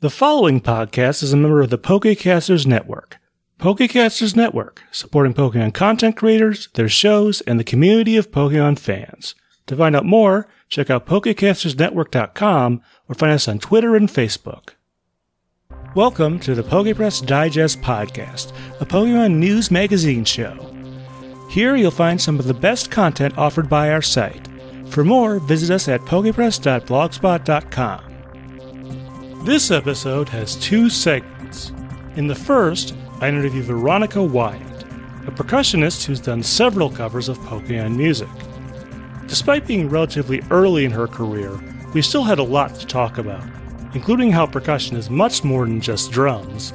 The following podcast is a member of the Pokécasters Network. Pokécasters Network, supporting Pokémon content creators, their shows, and the community of Pokémon fans. To find out more, check out PokécastersNetwork.com or find us on Twitter and Facebook. Welcome to the PokéPress Digest Podcast, a Pokémon news magazine show. Here you'll find some of the best content offered by our site. For more, visit us at pokepress.blogspot.com. This episode has two segments. In the first, I interview Veronica Wyatt, a percussionist who's done several covers of Pokémon music. Despite being relatively early in her career, we still had a lot to talk about, including how percussion is much more than just drums,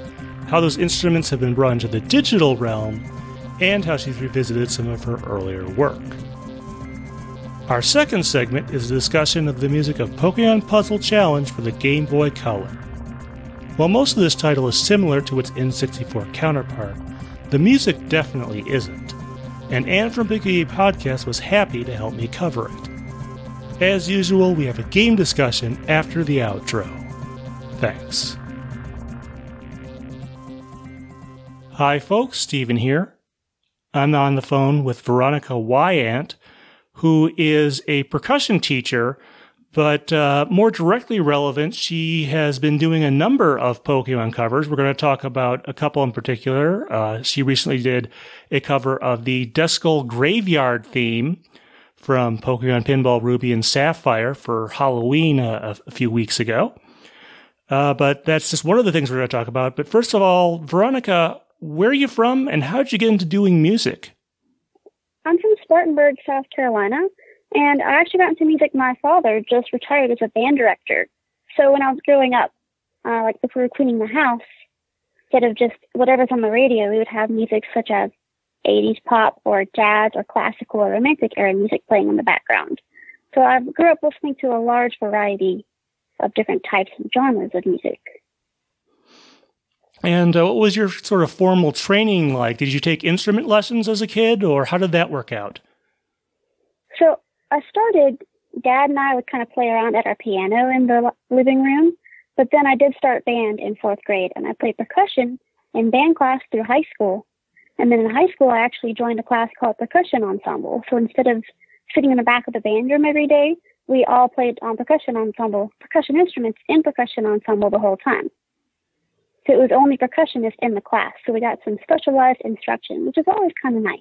how those instruments have been brought into the digital realm, and how she's revisited some of her earlier work. Our second segment is a discussion of the music of Pokémon Puzzle Challenge for the Game Boy Color. While most of this title is similar to its N64 counterpart, the music definitely isn't, and Anne from Big E Podcast was happy to help me cover it. As usual, we have a game discussion after the outro. Thanks. Hi folks, Steven here. I'm on the phone with Veronica Wyant, who is a percussion teacher, but more directly relevant, she has been doing a number of Pokemon covers. We're going to talk about a couple in particular. She recently did a cover of the Duskull Graveyard theme from Pokemon Pinball Ruby and Sapphire for Halloween a few weeks ago. But that's just one of the things we're going to talk about. But first of all, Veronica, where are you from and how did you get into doing music? I'm from Spartanburg, South Carolina, and I actually got into music. My father just retired as a band director. So when I was growing up, like if we were cleaning the house, instead of just whatever's on the radio, we would have music such as 80s pop or jazz or classical or romantic era music playing in the background. So I grew up listening to a large variety of different types and genres of music. And what was your sort of formal training like? Did you take instrument lessons as a kid, or how did that work out? So I started, Dad and I would kind of play around at our piano in the living room, but then I did start band in fourth grade, and I played percussion in band class through high school. And then in high school, I actually joined a class called Percussion Ensemble. So instead of sitting in the back of the band room every day, we all played on Percussion Ensemble, percussion instruments in Percussion Ensemble the whole time. So it was only percussionists in the class, so we got some specialized instruction, which is always kind of nice.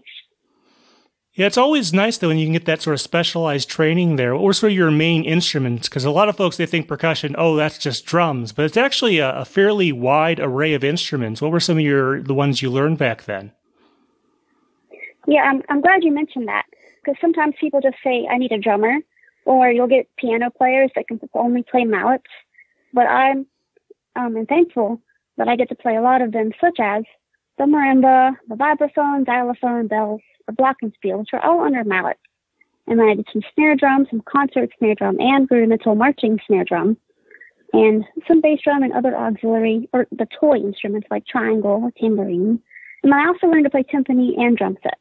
Yeah, it's always nice, though, when you can get that sort of specialized training there. What were sort of your main instruments? Because a lot of folks, they think percussion, oh, that's just drums. But it's actually a fairly wide array of instruments. What were some of the ones you learned back then? Yeah, I'm glad you mentioned that, because sometimes people just say, I need a drummer, or you'll get piano players that can only play mallets. But I'm thankful that I get to play a lot of them, such as the marimba, the vibraphone, xylophone, bells, the glockenspiel, which are all under mallet. And then I did some snare drum, some concert snare drum, and rudimental marching snare drum, and some bass drum and other auxiliary, or the toy instruments like triangle, tambourine. And I also learned to play timpani and drum set.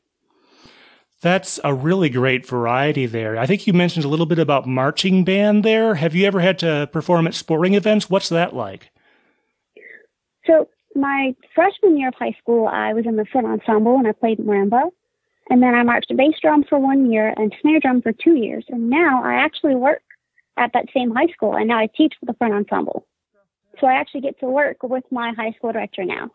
That's a really great variety there. I think you mentioned a little bit about marching band there. Have you ever had to perform at sporting events? What's that like? So my freshman year of high school, I was in the foot ensemble and I played marimba. And then I marched bass drum for 1 year and snare drum for 2 years. And now I actually work at that same high school, and now I teach for the front ensemble. So I actually get to work with my high school director now.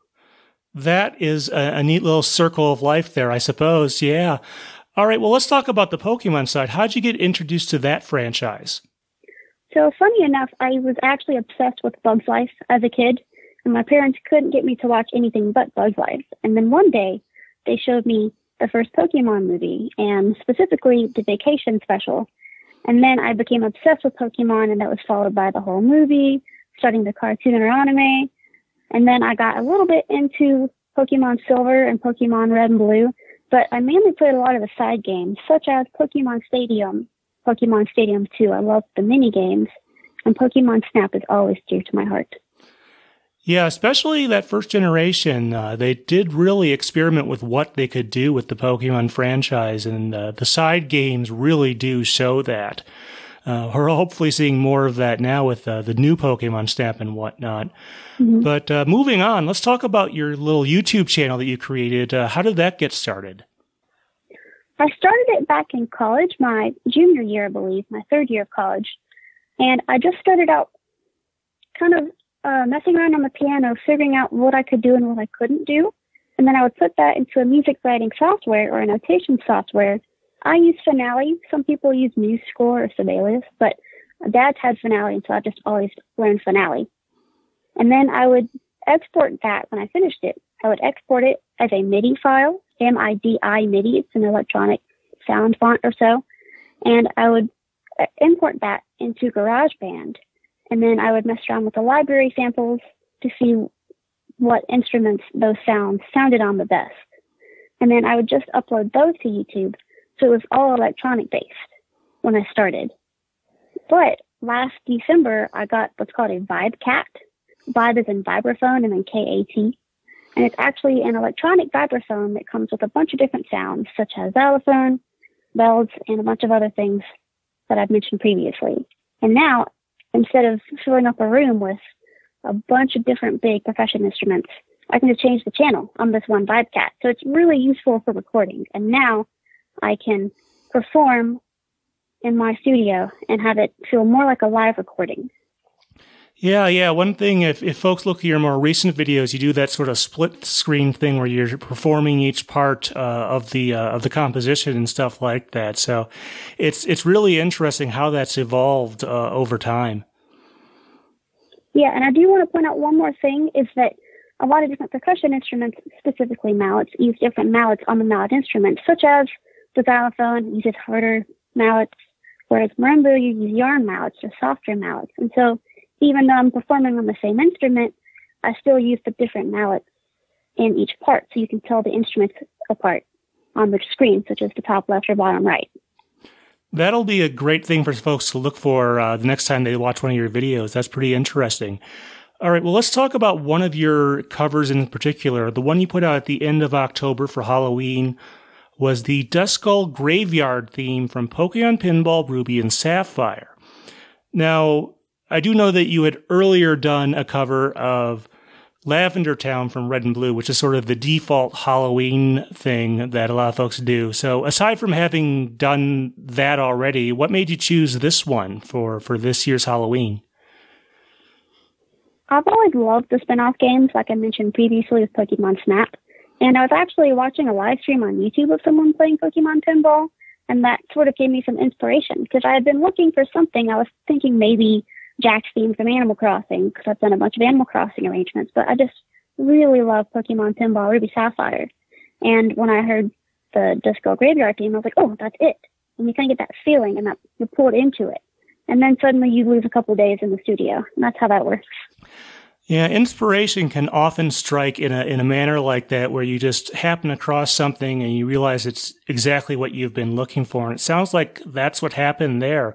That is a neat little circle of life there, I suppose. Yeah. All right. Well, let's talk about the Pokemon side. How'd you get introduced to that franchise? So funny enough, I was actually obsessed with Bugs Life as a kid. And my parents couldn't get me to watch anything but Bugs Life. And then one day, they showed me the first Pokemon movie, and specifically the Vacation Special. And then I became obsessed with Pokemon, and that was followed by the whole movie, starting the cartoon or anime. And then I got a little bit into Pokemon Silver and Pokemon Red and Blue, but I mainly played a lot of the side games, such as Pokemon Stadium, Pokemon Stadium 2. I love the mini games, and Pokemon Snap is always dear to my heart. Yeah, especially that first generation, they did really experiment with what they could do with the Pokemon franchise, and the side games really do show that. We're hopefully seeing more of that now with the new Pokemon Snap and whatnot. Mm-hmm. But moving on, let's talk about your little YouTube channel that you created. How did that get started? I started it back in college, my junior year, I believe, my third year of college. And I just started out kind of messing around on the piano, figuring out what I could do and what I couldn't do. And then I would put that into a music writing software or a notation software. I use Finale. Some people use MuseScore or Sibelius, but Dad's had Finale, and so I just always learned Finale. And then I would export that when I finished it. I would export it as a MIDI file, M-I-D-I MIDI. It's an electronic sound font or so. And I would import that into GarageBand. And then I would mess around with the library samples to see what instruments those sounds sounded on the best. And then I would just upload those to YouTube. So it was all electronic based when I started. But last December, I got what's called a VibeCat. Vibe is in vibraphone and then K-A-T. And it's actually an electronic vibraphone that comes with a bunch of different sounds, such as xylophone, bells, and a bunch of other things that I've mentioned previously. And now, instead of filling up a room with a bunch of different big percussion instruments, I can just change the channel on this one VibeCat. So it's really useful for recording. And now I can perform in my studio and have it feel more like a live recording. Yeah. One thing, if folks look at your more recent videos, you do that sort of split screen thing where you're performing each part of the composition and stuff like that. So it's really interesting how that's evolved over time. Yeah, and I do want to point out one more thing is that a lot of different percussion instruments, specifically mallets, use different mallets on the mallet instruments, such as the xylophone uses harder mallets, whereas marimba, you use yarn mallets or softer mallets. And so even though I'm performing on the same instrument, I still use the different mallets in each part, so you can tell the instruments apart on the screen, such as the top left or bottom right. That'll be a great thing for folks to look for the next time they watch one of your videos. That's pretty interesting. All right, well, let's talk about one of your covers in particular. The one you put out at the end of October for Halloween was the Duskull Graveyard theme from Pokémon Pinball, Ruby, and Sapphire. Now, I do know that you had earlier done a cover of Lavender Town from Red and Blue, which is sort of the default Halloween thing that a lot of folks do. So aside from having done that already, what made you choose this one for this year's Halloween? I've always loved the spin-off games, like I mentioned previously with Pokemon Snap. And I was actually watching a live stream on YouTube of someone playing Pokemon Pinball, and that sort of gave me some inspiration, because I had been looking for something. I was thinking maybe Jack's theme from Animal Crossing, because I've done a bunch of Animal Crossing arrangements, but I just really love Pokemon Pinball, Ruby Sapphire. And when I heard the Duskull Graveyard theme, I was like, oh, that's it. And you kind of get that feeling, and that you're pulled into it. And then suddenly you lose a couple days in the studio, and that's how that works. Yeah, inspiration can often strike in a manner like that, where you just happen across something and you realize it's exactly what you've been looking for. And it sounds like that's what happened there.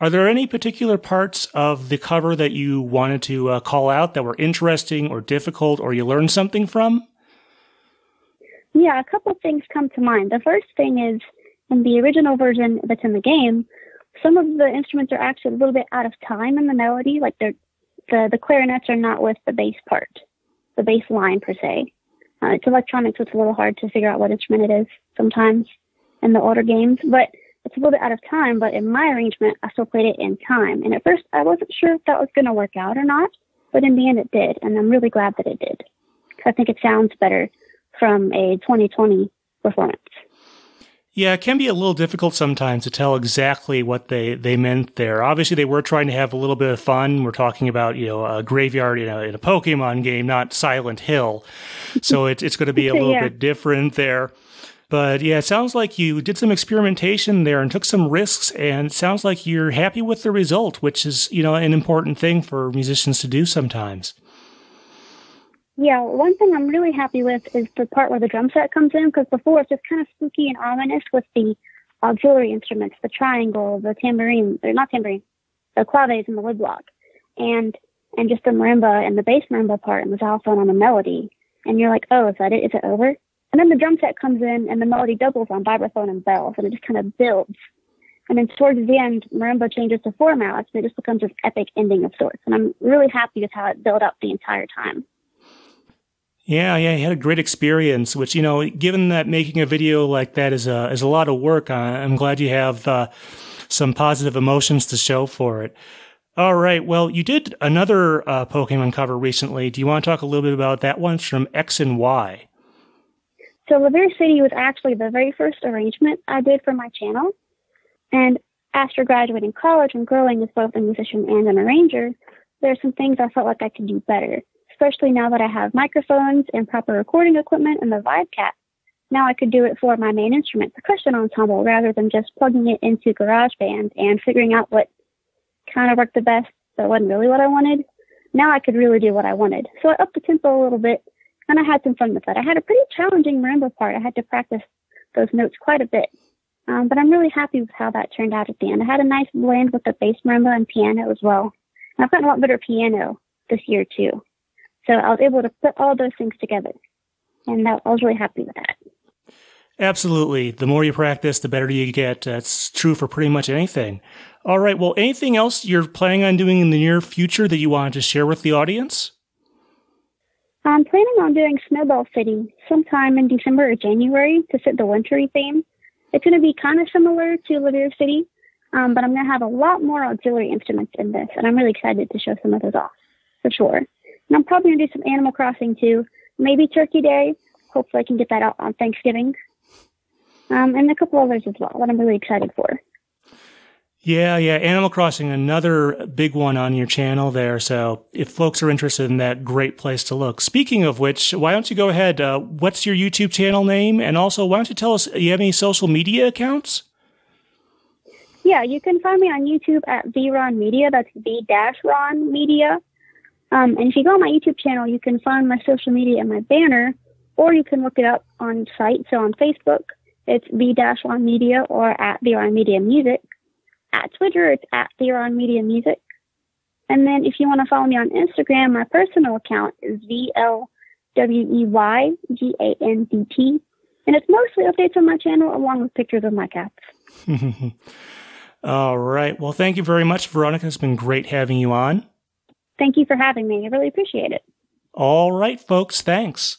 Are there any particular parts of the cover that you wanted to call out that were interesting or difficult, or you learned something from? Yeah, a couple things come to mind. The first thing is, in the original version that's in the game, some of the instruments are actually a little bit out of time in the melody. Like the clarinets are not with the bass part, the bass line per se. It's electronic, so it's a little hard to figure out what instrument it is sometimes in the older games. But it's a little bit out of time, but in my arrangement, I still played it in time. And at first, I wasn't sure if that was going to work out or not, but in the end, it did. And I'm really glad that it did, because I think it sounds better from a 2020 performance. Yeah, it can be a little difficult sometimes to tell exactly what they meant there. Obviously, they were trying to have a little bit of fun. We're talking about, a graveyard in a Pokemon game, not Silent Hill. So it's going to be a little bit different there. But yeah, it sounds like you did some experimentation there and took some risks, and it sounds like you're happy with the result, which is, an important thing for musicians to do sometimes. Yeah, one thing I'm really happy with is the part where the drum set comes in, because before it's just kind of spooky and ominous with the auxiliary instruments, the triangle, the tambourine, or not tambourine, the claves and the woodblock, and just the marimba and the bass marimba part and the xylophone on the melody. And you're like, oh, is that it? Is it over? And then the drum set comes in, and the melody doubles on vibraphone and bells, and it just kind of builds. And then towards the end, Marimba changes to 4 mallets, and it just becomes this epic ending of sorts. And I'm really happy with how it built up the entire time. Yeah, he had a great experience, which, you know, given that making a video like that is a lot of work, I'm glad you have some positive emotions to show for it. All right, well, you did another Pokemon cover recently. Do you want to talk a little bit about that one? It's from X and Y. So Liberia City was actually the very first arrangement I did for my channel. And after graduating college and growing as both a musician and an arranger, there are some things I felt like I could do better, especially now that I have microphones and proper recording equipment and the VibeCat. Now I could do it for my main instrument, percussion ensemble, rather than just plugging it into GarageBand and figuring out what kind of worked the best, but wasn't really what I wanted. Now I could really do what I wanted. So I upped the tempo a little bit, and I had some fun with that. I had a pretty challenging marimba part. I had to practice those notes quite a bit. But I'm really happy with how that turned out at the end. I had a nice blend with the bass marimba and piano as well. And I've gotten a lot better piano this year, too. So I was able to put all those things together. And I was really happy with that. Absolutely. The more you practice, the better you get. That's true for pretty much anything. All right. Well, anything else you're planning on doing in the near future that you wanted to share with the audience? I'm planning on doing Snowball City sometime in December or January to fit the wintry theme. It's going to be kind of similar to Liberia City, but I'm going to have a lot more auxiliary instruments in this, and I'm really excited to show some of those off, for sure. And I'm probably going to do some Animal Crossing, too. Maybe Turkey Day. Hopefully I can get that out on Thanksgiving. And a couple others as well that I'm really excited for. Yeah. Animal Crossing, another big one on your channel there. So if folks are interested in that, great place to look. Speaking of which, why don't you go ahead? What's your YouTube channel name? And also, why don't you tell us, you have any social media accounts? Yeah, you can find me on YouTube at V-Ron Media. That's V-Ron Media. And if you go on my YouTube channel, you can find my social media and my banner, or you can look it up on site. So on Facebook, it's V-Ron Media or at V-Ron Media Music. At Twitter, it's at V-Ron Media Music. And then if you want to follow me on Instagram, my personal account is VLWEYGANDT. And it's mostly updates on my channel along with pictures of my cats. All right. Well, thank you very much, Veronica. It's been great having you on. Thank you for having me. I really appreciate it. All right, folks. Thanks.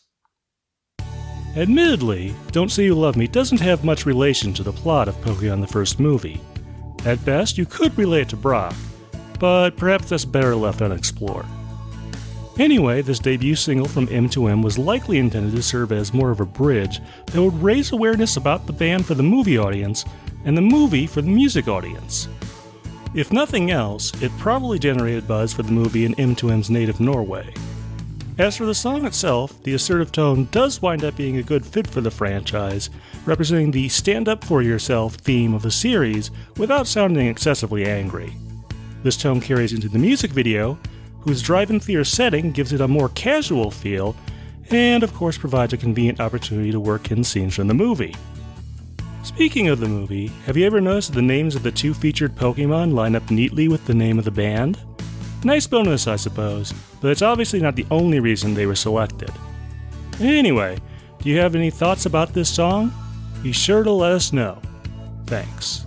Admittedly, Don't Say You Love Me doesn't have much relation to the plot of Pokemon the First Movie. At best, you could relate to Brock, but perhaps that's better left unexplored. Anyway, this debut single from M2M was likely intended to serve as more of a bridge that would raise awareness about the band for the movie audience and the movie for the music audience. If nothing else, it probably generated buzz for the movie in M2M's native Norway. As for the song itself, the assertive tone does wind up being a good fit for the franchise, representing the stand-up-for-yourself theme of the series without sounding excessively angry. This tone carries into the music video, whose drive-in theater setting gives it a more casual feel, and of course provides a convenient opportunity to work in scenes from the movie. Speaking of the movie, have you ever noticed that the names of the two featured Pokémon line up neatly with the name of the band? Nice bonus, I suppose, but it's obviously not the only reason they were selected. Anyway, do you have any thoughts about this song? Be sure to let us know. Thanks.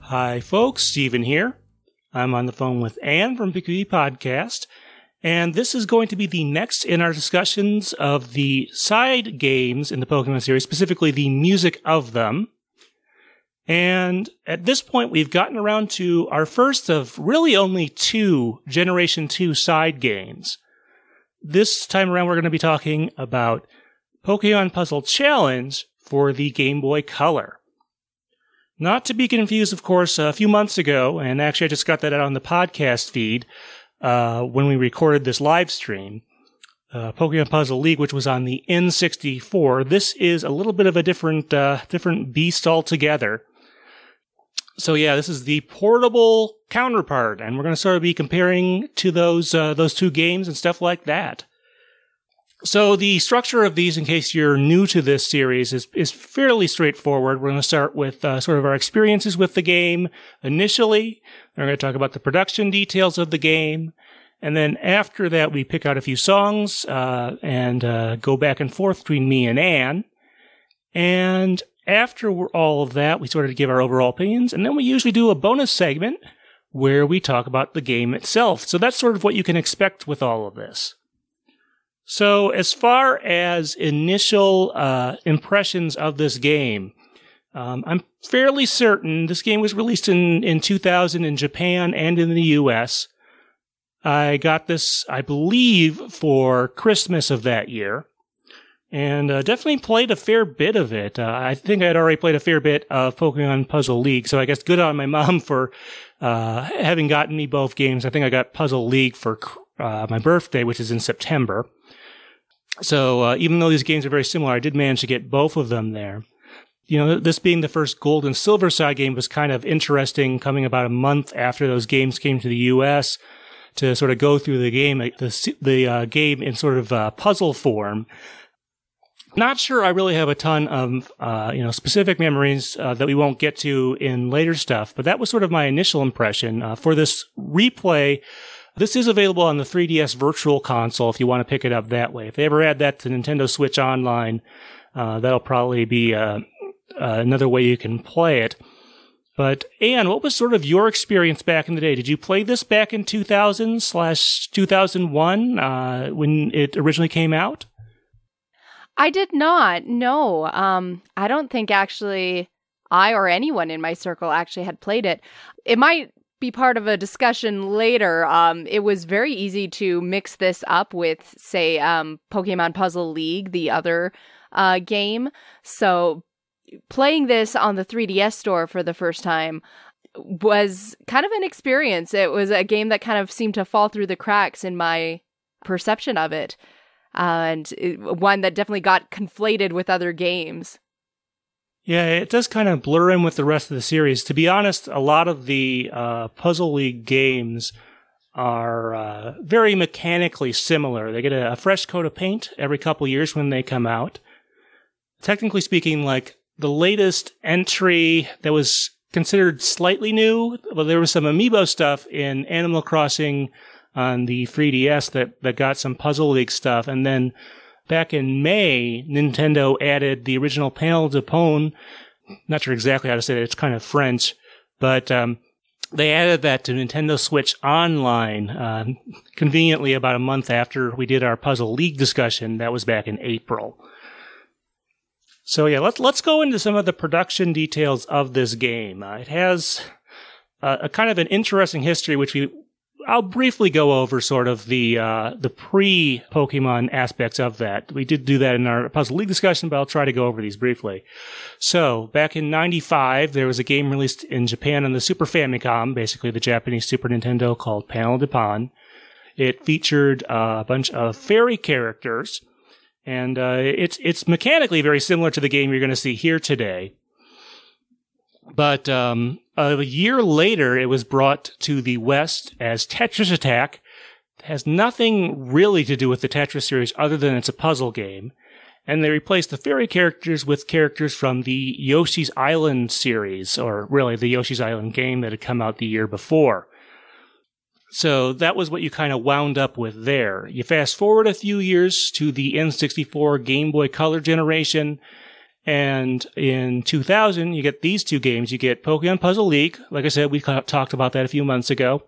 Hi folks, Steven here. I'm on the phone with Anne from PQV Podcast, and this is going to be the next in our discussions of the side games in the Pokemon series, specifically the music of them. And at this point, we've gotten around to our first of really only two Generation 2 side games. This time around, we're going to be talking about Pokemon Puzzle Challenge for the Game Boy Color. Not to be confused, of course, a few months ago, and actually I just got that out on the podcast feed when we recorded this live stream, Pokemon Puzzle League, which was on the N64. This is a little bit of a different beast altogether. So yeah, this is the portable counterpart, and we're going to sort of be comparing to those two games and stuff like that. So the structure of these, in case you're new to this series, is fairly straightforward. We're going to start with sort of our experiences with the game initially. We're going to talk about the production details of the game. And then after that, we pick out a few songs and go back and forth between me and Anne. And after all of that, we sort of give our overall opinions, and then we usually do a bonus segment where we talk about the game itself. So that's sort of what you can expect with all of this. So as far as initial impressions of this game, I'm fairly certain this game was released in 2000 in Japan and in the U.S. I got this, I believe, for Christmas of that year, and definitely played a fair bit of it. I think I had already played a fair bit of Pokemon Puzzle League, so I guess good on my mom for having gotten me both games. I think I got Puzzle League for my birthday, which is in September. So even though these games are very similar, I did manage to get both of them there. You know, this being the first Gold and Silver side game was kind of interesting, coming about a month after those games came to the U.S., to sort of go through the game, game in sort of puzzle form. Not sure I really have a ton of specific memories that we won't get to in later stuff, but that was sort of my initial impression for this replay. This is available on the 3DS Virtual Console if you want to pick it up that way. If they ever add that to Nintendo Switch Online, that'll probably be another way you can play it. But, Anne, what was sort of your experience back in the day? Did you play this back in 2000/2001 when it originally came out? I did not, no. I don't think actually I or anyone in my circle actually had played it. It might be part of a discussion later. It was very easy to mix this up with, say, Pokemon Puzzle League, the other game. So playing this on the 3DS store for the first time was kind of an experience. It was a game that kind of seemed to fall through the cracks in my perception of it, and one that definitely got conflated with other games. Yeah, it does kind of blur in with the rest of the series. To be honest, a lot of the Puzzle League games are very mechanically similar. They get a fresh coat of paint every couple years when they come out. Technically speaking, like, the latest entry that was considered slightly new, well, there was some amiibo stuff in Animal Crossing on the 3DS that got some Puzzle League stuff. And then back in May, Nintendo added the original Panel de Pon. Not sure exactly how to say that. It's kind of French. But they added that to Nintendo Switch Online, conveniently about a month after we did our Puzzle League discussion. That was back in April. So yeah, let's go into some of the production details of this game. It has a kind of an interesting history, which I'll briefly go over sort of the pre-Pokemon aspects of that. We did do that in our Puzzle League discussion, but I'll try to go over these briefly. So back in 95, there was a game released in Japan on the Super Famicom, basically the Japanese Super Nintendo, called Panel de Pon. It featured a bunch of fairy characters. And it's mechanically very similar to the game you're going to see here today. But a year later, it was brought to the West as Tetris Attack. It has nothing really to do with the Tetris series other than it's a puzzle game. And they replaced the fairy characters with characters from the Yoshi's Island series, or really the Yoshi's Island game that had come out the year before. So that was what you kind of wound up with there. You fast forward a few years to the N64 Game Boy Color generation, and in 2000, you get these two games. You get Pokemon Puzzle League. Like I said, we talked about that a few months ago.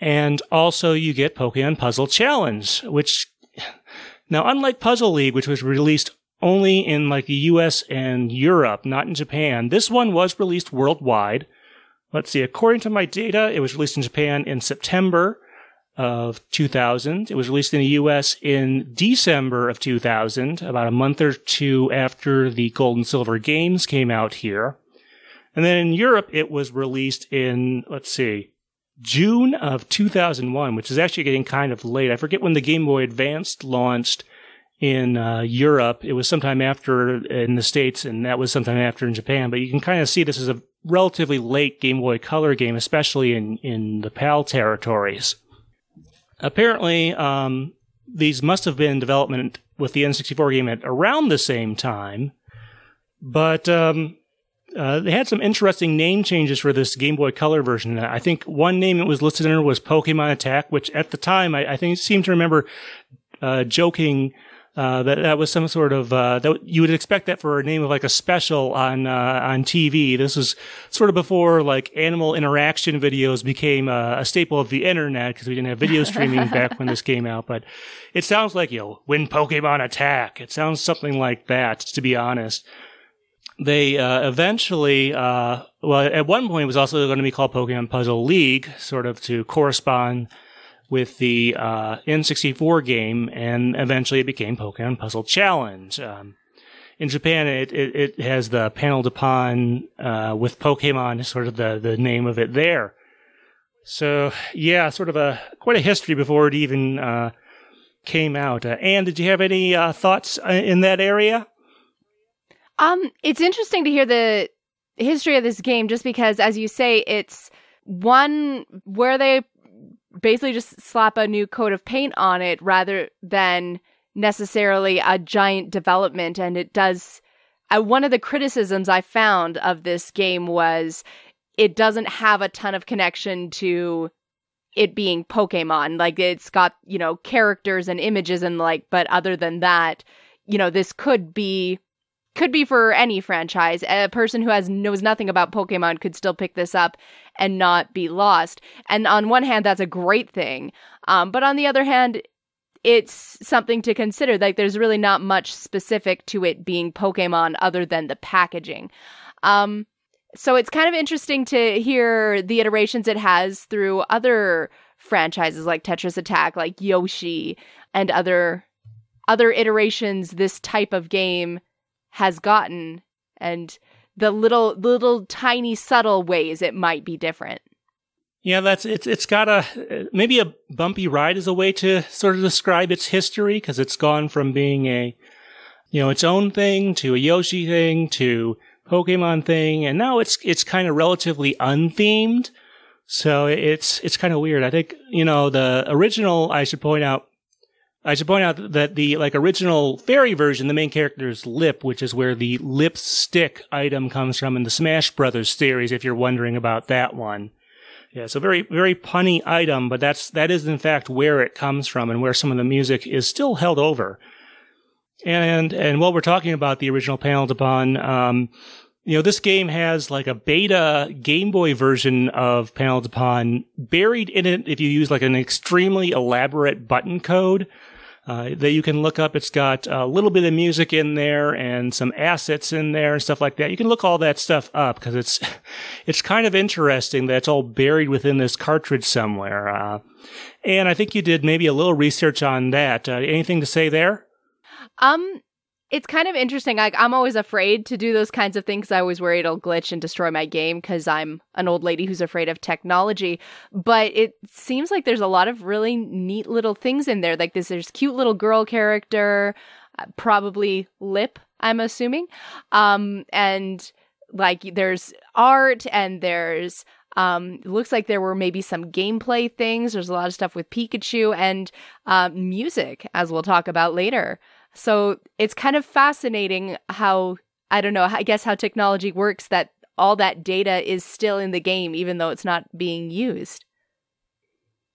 And also you get Pokemon Puzzle Challenge, which, now unlike Puzzle League, which was released only in like the US and Europe, not in Japan, this one was released worldwide. Let's see, according to my data, it was released in Japan in September of 2000. It was released in the U.S. in December of 2000, about a month or two after the Gold and Silver games came out here. And then in Europe, it was released in, June of 2001, which is actually getting kind of late. I forget when the Game Boy Advance launched in Europe. It was sometime after in the States, and that was sometime after in Japan. But you can kind of see this is a relatively late Game Boy Color game, especially in the PAL territories. Apparently, these must have been in development with the N64 game at around the same time, but they had some interesting name changes for this Game Boy Color version. I think one name it was listed under was Pokemon Attack, which at the time, I think seemed to remember joking That was some sort of that you would expect that for a name of like a special on TV. This was sort of before like animal interaction videos became a staple of the internet, because we didn't have video streaming back when this came out. But it sounds like, you know, when Pokemon attack. It sounds something like that, to be honest. They eventually, well, at one point it was also going to be called Pokemon Puzzle League, sort of to correspond with the N64 game, and eventually it became Pokemon Puzzle Challenge. In Japan, it has the Panel de Pon with Pokemon, sort of the name of it there. So, yeah, sort of quite a history before it even came out. Anne, did you have any thoughts in that area? It's interesting to hear the history of this game, just because, as you say, it's one where they basically just slap a new coat of paint on it rather than necessarily a giant development. And it does, one of the criticisms I found of this game was it doesn't have a ton of connection to it being Pokemon. Like, it's got, you know, characters and images and like, but other than that, you know, this could be for any franchise. A person who knows nothing about Pokemon could still pick this up and not be lost. And on one hand, that's a great thing. But on the other hand, it's something to consider. Like, there's really not much specific to it being Pokemon other than the packaging. So it's kind of interesting to hear the iterations it has through other franchises like Tetris Attack, like Yoshi, and other iterations this type of game has gotten, and the little tiny subtle ways it might be different. Yeah, it's got maybe a bumpy ride is a way to sort of describe its history, because it's gone from being its own thing to a Yoshi thing to Pokemon thing, and now it's kind of relatively unthemed. So it's kind of weird. I think, you know, the original, I should point out that the original fairy version, the main character is Lip, which is where the lipstick item comes from in the Smash Brothers series, if you're wondering about that one. Yeah, so very, very punny item, but that is in fact where it comes from and where some of the music is still held over. And while we're talking about the original Panel de Pon, this game has like a beta Game Boy version of Panel de Pon buried in it if you use like an extremely elaborate button code that you can look up. It's got a little bit of music in there and some assets in there and stuff like that. You can look all that stuff up, because it's kind of interesting that it's all buried within this cartridge somewhere. And I think you did maybe a little research on that. Anything to say there? It's kind of interesting. Like, I'm always afraid to do those kinds of things. I always worry it'll glitch and destroy my game, because I'm an old lady who's afraid of technology. But it seems like there's a lot of really neat little things in there. Like, there's cute little girl character, probably Lip, I'm assuming. And like, there's art, and there's it looks like there were maybe some gameplay things. There's a lot of stuff with Pikachu and music, as we'll talk about later. So it's kind of fascinating how, I don't know, I guess how technology works, that all that data is still in the game, even though it's not being used.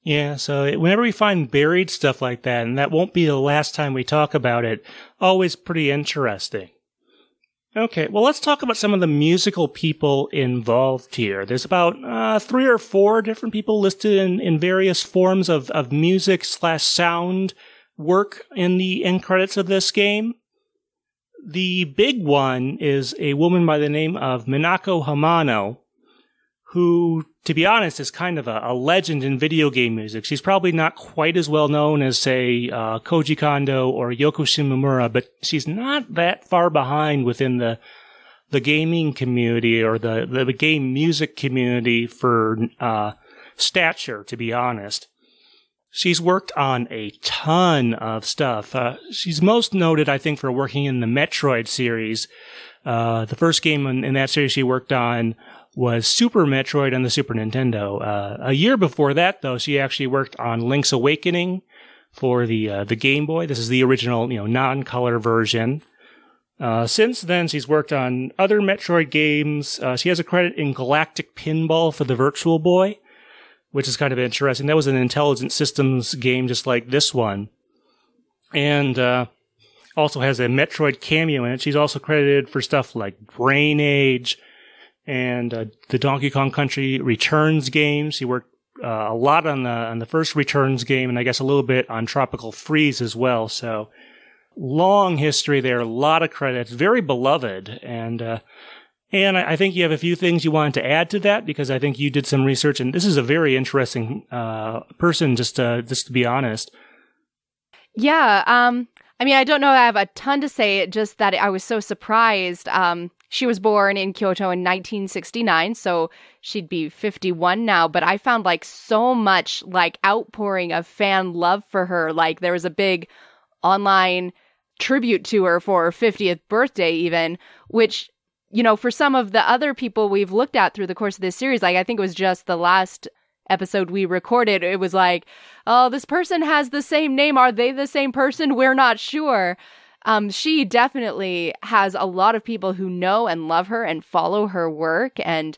Yeah, so whenever we find buried stuff like that, and that won't be the last time we talk about it, always pretty interesting. Okay, well, let's talk about some of the musical people involved here. There's about 3 or 4 different people listed in various forms of music/sound work in the end credits of this game. The big one is a woman by the name of Minako Hamano, who, to be honest, is kind of a legend in video game music. She's probably not quite as well known as, say, Koji Kondo or Yoko Shimomura, but she's not that far behind within the gaming community or the game music community for stature, to be honest. She's worked on a ton of stuff. She's most noted, I think, for working in the Metroid series. The first game in that series she worked on was Super Metroid on the Super Nintendo. A year before that, though, she actually worked on Link's Awakening for the Game Boy. This is the original, non-color version. Since then, she's worked on other Metroid games. She has a credit in Galactic Pinball for the Virtual Boy, which is kind of interesting. That was an intelligent systems game just like this one. And also has a Metroid cameo in it. She's also credited for stuff like Brain Age and the Donkey Kong Country Returns games. She worked a lot on the first Returns game, and I guess a little bit on Tropical Freeze as well. So long history there, a lot of credits, very beloved. And I think you have a few things you wanted to add to that, because I think you did some research, and this is a very interesting person, just to be honest. Yeah, I mean, I don't know I have a ton to say, just that I was so surprised. She was born in Kyoto in 1969, so she'd be 51 now, but I found like so much like outpouring of fan love for her. Like there was a big online tribute to her for her 50th birthday even, which, you know, for some of the other people we've looked at through the course of this series, like I think it was just the last episode we recorded, it was like, oh, this person has the same name. Are they the same person? We're not sure. She definitely has a lot of people who know and love her and follow her work. And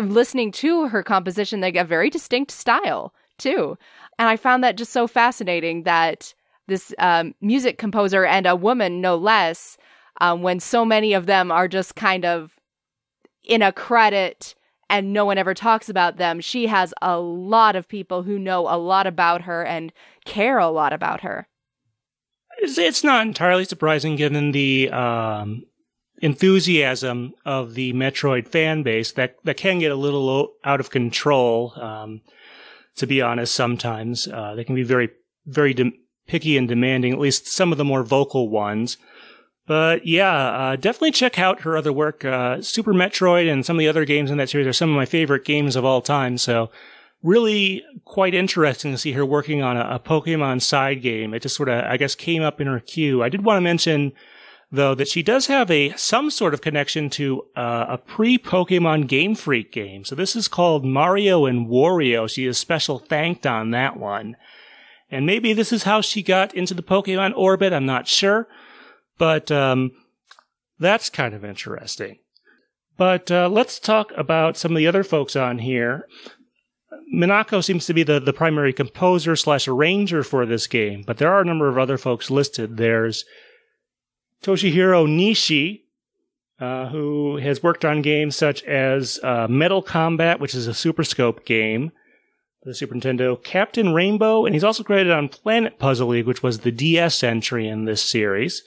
listening to her composition, they get a very distinct style too. And I found that just so fascinating that this music composer, and a woman no less, when so many of them are just kind of in a credit and no one ever talks about them, she has a lot of people who know a lot about her and care a lot about her. It's not entirely surprising given the enthusiasm of the Metroid fan base that can get a little out of control, to be honest, sometimes. They can be very, very picky and demanding, at least some of the more vocal ones. But yeah, definitely check out her other work. Super Metroid and some of the other games in that series are some of my favorite games of all time. So really quite interesting to see her working on a Pokemon side game. It just sort of, I guess, came up in her queue. I did want to mention, though, that she does have some sort of connection to a pre-Pokemon Game Freak game. So this is called Mario and Wario. She is special thanked on that one. And maybe this is how she got into the Pokemon orbit. I'm not sure. But that's kind of interesting. But let's talk about some of the other folks on here. Minako seems to be the primary composer / arranger for this game, but there are a number of other folks listed. There's Toshihiro Nishi, who has worked on games such as Metal Combat, which is a Super Scope game, the Super Nintendo, Captain Rainbow, and he's also credited on Planet Puzzle League, which was the DS entry in this series.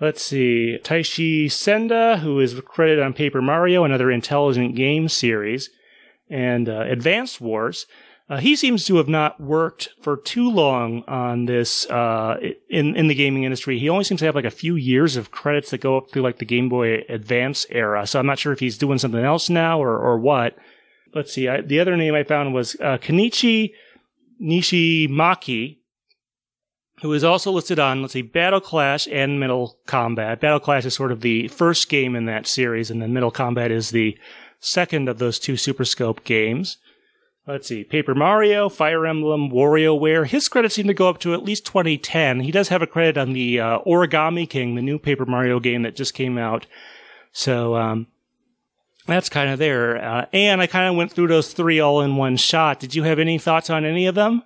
Let's see, Taishi Senda, who is credited on Paper Mario, another Intelligent Game series, and Advance Wars. He seems to have not worked for too long on this in the gaming industry. He only seems to have like a few years of credits that go up through like the Game Boy Advance era, so I'm not sure if he's doing something else now or what. Let's see, the other name I found was Kenichi Nishimaki, who is also listed on, let's see, Battle Clash and Metal Combat. Battle Clash is sort of the first game in that series, and then Metal Combat is the second of those two Super Scope games. Let's see, Paper Mario, Fire Emblem, WarioWare. His credits seem to go up to at least 2010. He does have a credit on the Origami King, the new Paper Mario game that just came out. So that's kind of there. And I kind of went through those three all in one shot. Did you have any thoughts on any of them?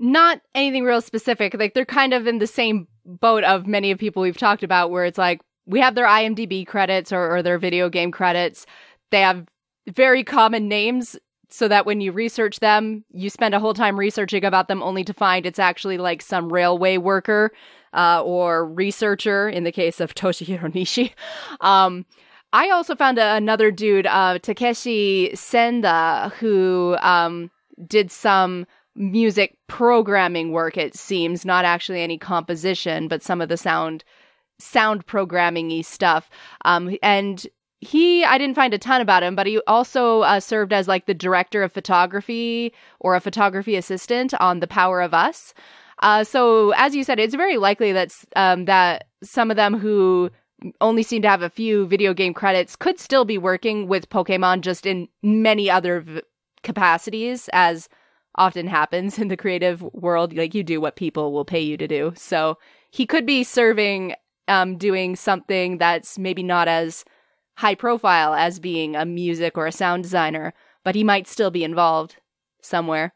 Not anything real specific. Like they're kind of in the same boat of many of people we've talked about, where it's like we have their IMDb credits or their video game credits. They have very common names, so that when you research them, you spend a whole time researching about them only to find it's actually like some railway worker or researcher in the case of Toshihiro Nishi. I also found another dude, Takeshi Senda, who did some music programming work, it seems, not actually any composition, but some of the sound programming-y stuff. And he, I didn't find a ton about him, but he also served as like the director of photography or a photography assistant on The Power of Us. So as you said, it's very likely that some of them who only seem to have a few video game credits could still be working with Pokemon, just in many other capacities, as often happens in the creative world. Like, you do what people will pay you to do. So he could be serving, doing something that's maybe not as high profile as being a music or a sound designer, but he might still be involved somewhere.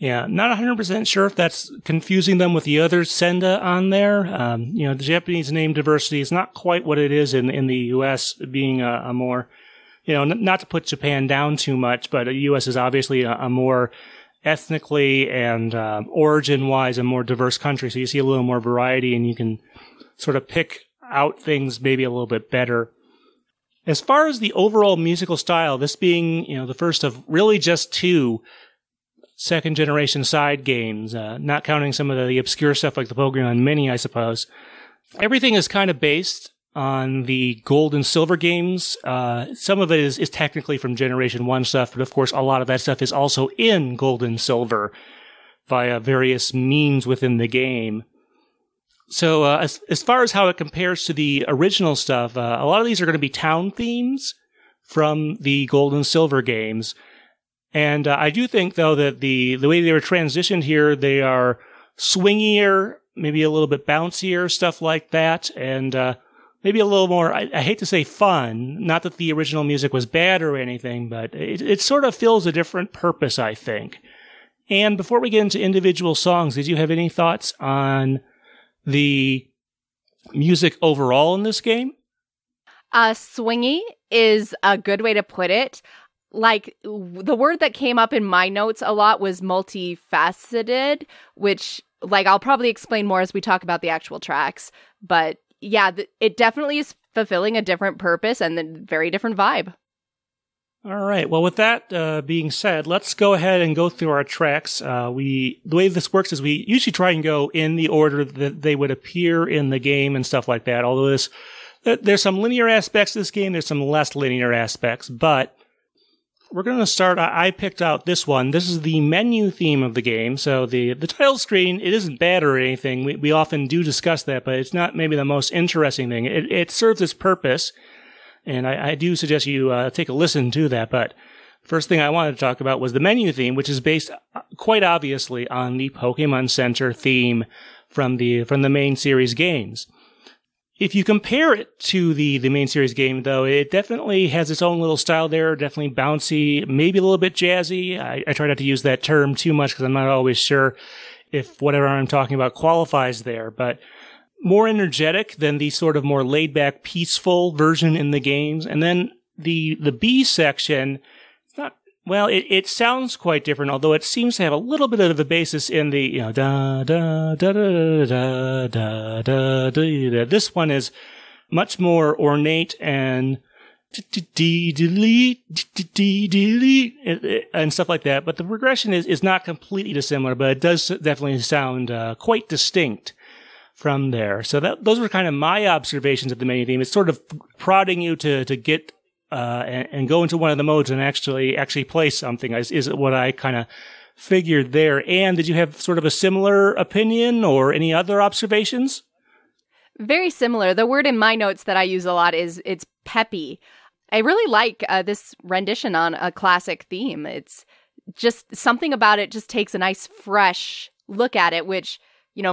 Yeah, not 100% sure if that's confusing them with the other Senda on there. The Japanese name diversity is not quite what it is in the U.S., being a more, not to put Japan down too much, but the U.S. is obviously a more ethnically and origin-wise a more diverse country. So you see a little more variety and you can sort of pick out things maybe a little bit better. As far as the overall musical style, this being, the first of really just two second generation side games, not counting some of the obscure stuff like the Pokemon Mini, I suppose. Everything is kind of based on the Gold and Silver games. Some of it is technically from Generation 1 stuff, but of course a lot of that stuff is also in Gold and Silver via various means within the game. So as far as how it compares to the original stuff, a lot of these are going to be town themes from the Gold and Silver games. And I do think, though, that the way they were transitioned here, they are swingier, maybe a little bit bouncier, stuff like that, and maybe a little more, I hate to say fun, not that the original music was bad or anything, but it sort of fills a different purpose, I think. And before we get into individual songs, did you have any thoughts on the music overall in this game? Swingy is a good way to put it. Like, the word that came up in my notes a lot was multifaceted, which, like, I'll probably explain more as we talk about the actual tracks. But, yeah, it definitely is fulfilling a different purpose and a very different vibe. All right. Well, with that being said, let's go ahead and go through our tracks. The way this works is we usually try and go in the order that they would appear in the game and stuff like that. Although there's some linear aspects to this game, there's some less linear aspects, but we're going to start, I picked out this one. This is the menu theme of the game. So the title screen, it isn't bad or anything. We often do discuss that, but it's not maybe the most interesting thing. It serves its purpose, and I do suggest you take a listen to that. But first thing I wanted to talk about was the menu theme, which is based quite obviously on the Pokemon Center theme from the main series games. If you compare it to the main series game, though, it definitely has its own little style there, definitely bouncy, maybe a little bit jazzy. I try not to use that term too much because I'm not always sure if whatever I'm talking about qualifies there, but more energetic than the sort of more laid-back, peaceful version in the games. And then the B section, it sounds quite different, although it seems to have a little bit of a basis in the, da, da, da, da, da, da, da, da. This one is much more ornate and and stuff like that. But the progression is not completely dissimilar, but it does definitely sound quite distinct from there. So those were kind of my observations of the menu theme. It's sort of prodding you to get and go into one of the modes and actually play something is what I kind of figured there. And did you have sort of a similar opinion or any other observations? Very similar. The word in my notes that I use a lot is it's peppy. I really like this rendition on a classic theme. It's just something about it just takes a nice fresh look at it, which,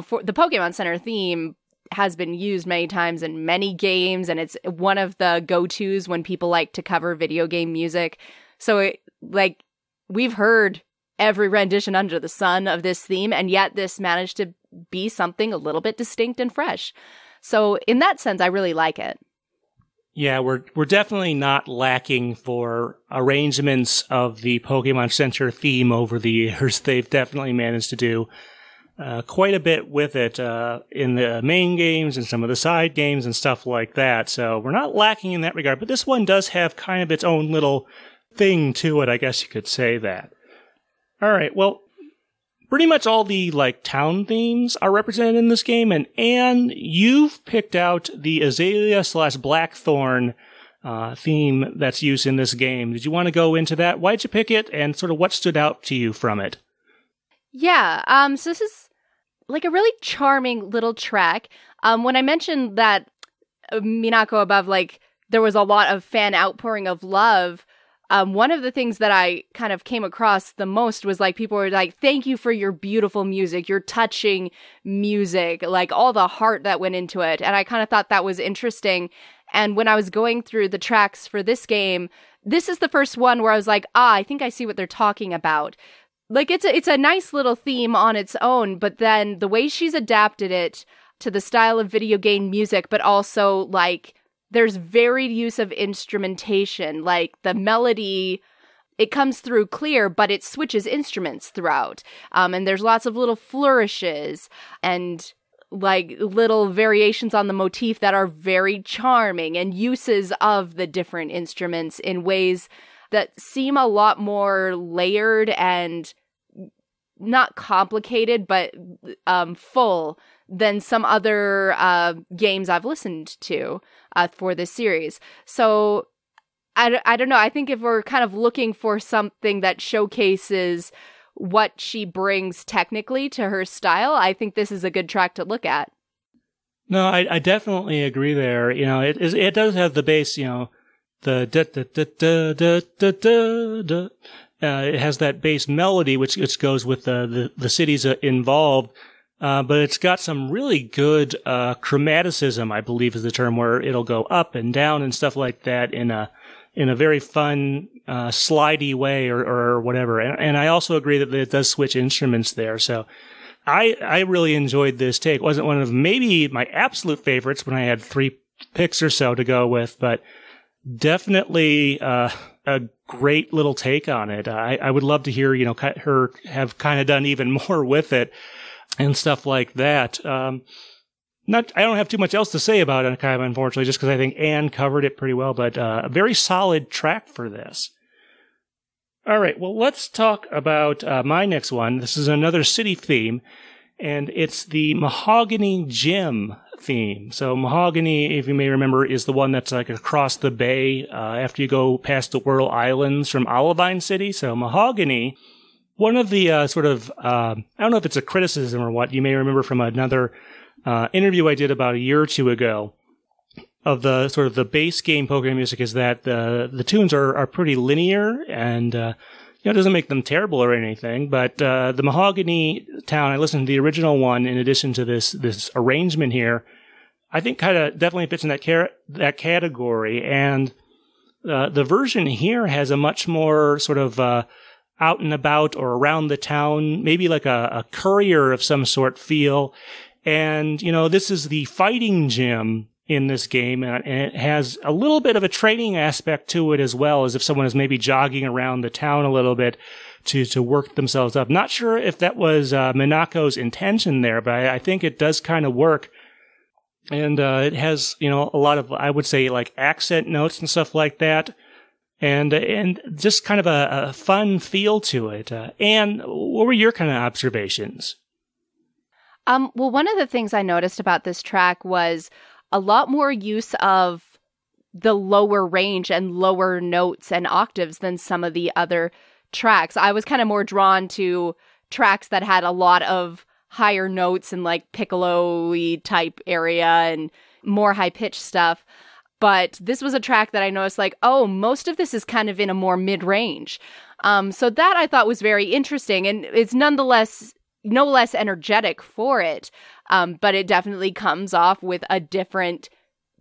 for the Pokemon Center theme has been used many times in many games, and it's one of the go-tos when people like to cover video game music. So we've heard every rendition under the sun of this theme, and yet this managed to be something a little bit distinct and fresh. So in that sense, I really like it. Yeah, we're definitely not lacking for arrangements of the Pokemon Center theme over the years. They've definitely managed to do quite a bit with it in the main games and some of the side games and stuff like that. So we're not lacking in that regard. But this one does have kind of its own little thing to it, I guess you could say that. All right, well, pretty much all the town themes are represented in this game. And Anne, you've picked out the Azalea / Blackthorn theme that's used in this game. Did you want to go into that? Why'd you pick it, and sort of what stood out to you from it? Yeah, so this is a really charming little track. When I mentioned that Minako above, there was a lot of fan outpouring of love, one of the things that I kind of came across the most was people were thank you for your beautiful music, your touching music, all the heart that went into it. And I kind of thought that was interesting. And when I was going through the tracks for this game, this is the first one where I was I think I see what they're talking about. Like, it's a nice little theme on its own, but then the way she's adapted it to the style of video game music, but also, like, there's varied use of instrumentation. Like, the melody, it comes through clear, but it switches instruments throughout. And there's lots of little flourishes and, like, little variations on the motif that are very charming, and uses of the different instruments in ways that seem a lot more layered and not complicated, but full than some other games I've listened to for this series. So I don't know. I think if we're kind of looking for something that showcases what she brings technically to her style, I think this is a good track to look at. No, I definitely agree there. You know, it does have the bass, you know, the da da da da da da da da. It has that bass melody, which goes with the cities involved. But it's got some really good chromaticism, I believe is the term, where it'll go up and down and stuff like that in a very fun slidey way or whatever. And I also agree that it does switch instruments there. So I really enjoyed this take. It wasn't one of maybe my absolute favorites when I had three picks or so to go with, but definitely a great little take on it. I would love to hear, you know, her have kind of done even more with it and stuff like that. I don't have too much else to say about Anakaima, unfortunately, just because I think Anne covered it pretty well, but a very solid track for this. All right, well, let's talk about my next one. This is another city theme, and it's the Mahogany Gym theme. So Mahogany, if you may remember, is the one that's like across the bay after you go past the Whirl Islands from Olivine City. So Mahogany, one of the sort of, I don't know if it's a criticism or what, you may remember from another interview I did about a year or two ago of the sort of the base game Pokemon music, is that the tunes are pretty linear and, you know, it doesn't make them terrible or anything, but the Mahogany Town, I listened to the original one in addition to this arrangement here, I think kind of definitely fits in that category, and the version here has a much more sort of out and about or around the town, maybe like a courier of some sort feel. And, you know, this is the fighting gym in this game, and it has a little bit of a training aspect to it as well, as if someone is maybe jogging around the town a little bit to work themselves up. Not sure if that was Minako's intention there, but I think it does kind of work. And it has, you know, a lot of, I would say, like accent notes and stuff like that. And just kind of a fun feel to it. Anne, what were your kind of observations? Well, one of the things I noticed about this track was a lot more use of the lower range and lower notes and octaves than some of the other tracks. I was kind of more drawn to tracks that had a lot of higher notes and like piccolo-y type area and more high-pitched stuff. But this was a track that I noticed, like, oh, most of this is kind of in a more mid-range. So that I thought was very interesting, and it's nonetheless no less energetic for it, but it definitely comes off with a different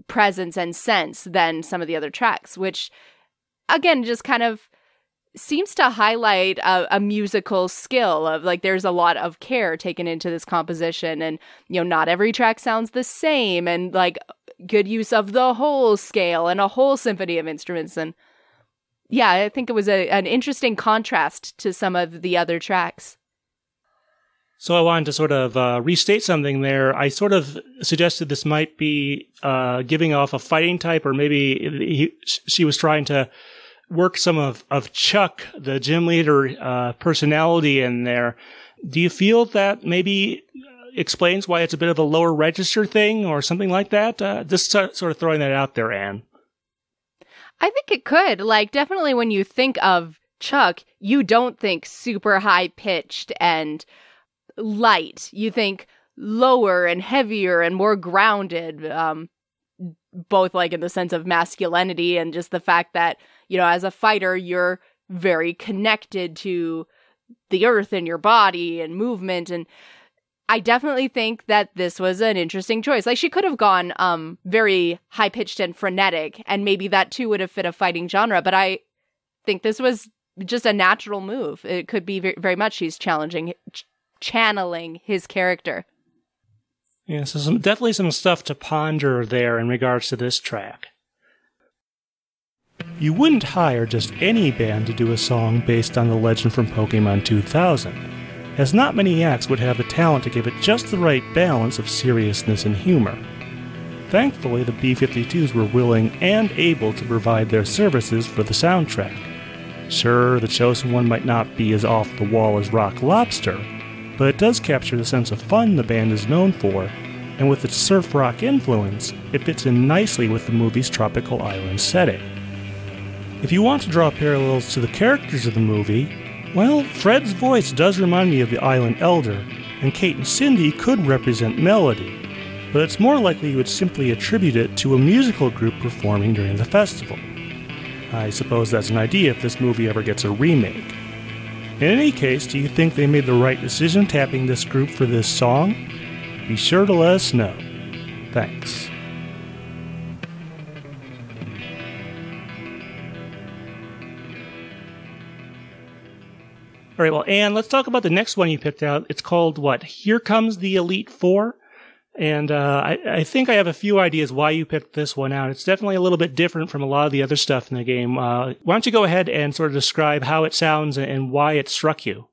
presence and sense than some of the other tracks, which, again, just kind of seems to highlight a musical skill of, like, there's a lot of care taken into this composition, and, you know, not every track sounds the same, and, like, good use of the whole scale and a whole symphony of instruments. And yeah, I think it was an interesting contrast to some of the other tracks. So I wanted to sort of restate something there. I sort of suggested this might be giving off a fighting type, or maybe she was trying to work some of Chuck, the gym leader, personality in there. Do you feel that maybe explains why it's a bit of a lower register thing or something like that? Just sort of throwing that out there, Anne. I think it could. Like, definitely when you think of Chuck, you don't think super high-pitched and light. You think lower and heavier and more grounded, both like in the sense of masculinity and just the fact that, you know, as a fighter, you're very connected to the earth and your body and movement. And I definitely think that this was an interesting choice. Like, she could have gone very high-pitched and frenetic, and maybe that too would have fit a fighting genre, but I think this was just a natural move. It could be very much he's channeling his character. Yeah, so definitely some stuff to ponder there in regards to this track. You wouldn't hire just any band to do a song based on the legend from Pokemon 2000, as not many acts would have the talent to give it just the right balance of seriousness and humor. Thankfully, the B-52s were willing and able to provide their services for the soundtrack. Sure, the chosen one might not be as off the wall as Rock Lobster, but it does capture the sense of fun the band is known for, and with its surf rock influence, it fits in nicely with the movie's tropical island setting. If you want to draw parallels to the characters of the movie, well, Fred's voice does remind me of the Island Elder, and Kate and Cindy could represent Melody, but it's more likely you would simply attribute it to a musical group performing during the festival. I suppose that's an idea if this movie ever gets a remake. In any case, do you think they made the right decision tapping this group for this song? Be sure to let us know. Thanks. All right, well, Anne, let's talk about the next one you picked out. It's called, what, Here Comes the Elite Four? And I think I have a few ideas why you picked this one out. It's definitely a little bit different from a lot of the other stuff in the game. Why don't you go ahead and sort of describe how it sounds and why it struck you?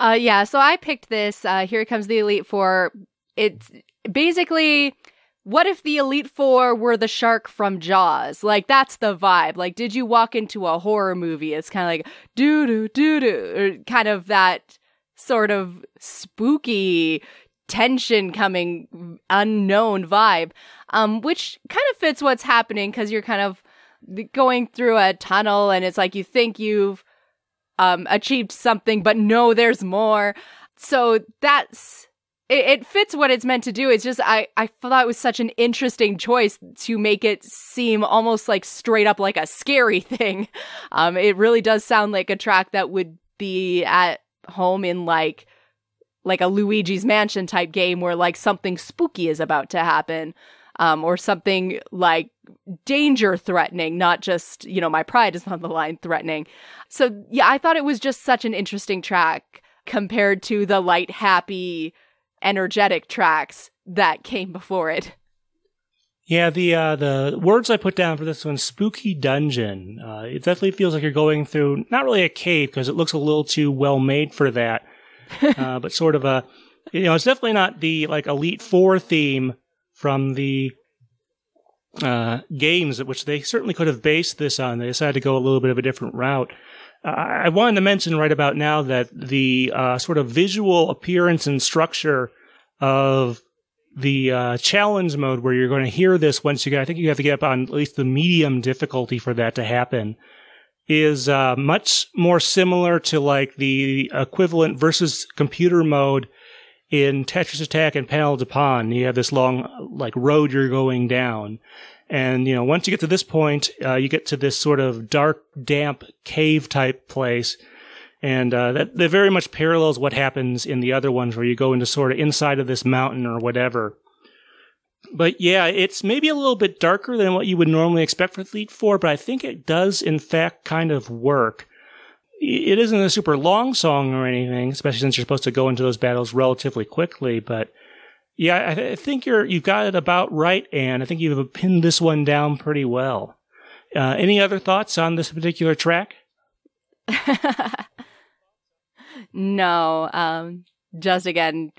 So I picked this, Here Comes the Elite Four. It's basically, what if the Elite Four were the shark from Jaws? Like, that's the vibe. Like, did you walk into a horror movie? It's kind of like, doo-doo, doo-doo, or kind of that sort of spooky tension coming unknown vibe, which kind of fits what's happening because you're kind of going through a tunnel and it's like you think you've achieved something, but no, there's more. So that's it fits what it's meant to do. It's just I thought it was such an interesting choice to make it seem almost like straight up like a scary thing. It really does sound like a track that would be at home in like a Luigi's Mansion type game where like something spooky is about to happen, or something like danger threatening, not just, you know, my pride is on the line threatening. So yeah, I thought it was just such an interesting track compared to the light, happy, energetic tracks that came before it. Yeah, the words I put down for this one, spooky dungeon. It definitely feels like you're going through, not really a cave because it looks a little too well made for that, but sort of a, you know, it's definitely not the like Elite Four theme from the games, at which they certainly could have based this on. They decided to go a little bit of a different route. I wanted to mention right about now that the sort of visual appearance and structure of the challenge mode, where you're going to hear this once you get, I think you have to get up on at least the medium difficulty for that to happen, is much more similar to like the equivalent versus computer mode in Tetris Attack and Panel de Pon. You have this long like road you're going down. And, you know, once you get to this point, you get to this sort of dark, damp cave type place. And that very much parallels what happens in the other ones where you go into sort of inside of this mountain or whatever. But yeah, it's maybe a little bit darker than what you would normally expect for Elite Four, but I think it does, in fact, kind of work. It isn't a super long song or anything, especially since you're supposed to go into those battles relatively quickly. But yeah, I think you've got it about right, Anne. I think you've pinned this one down pretty well. Any other thoughts on this particular track? No. Just again,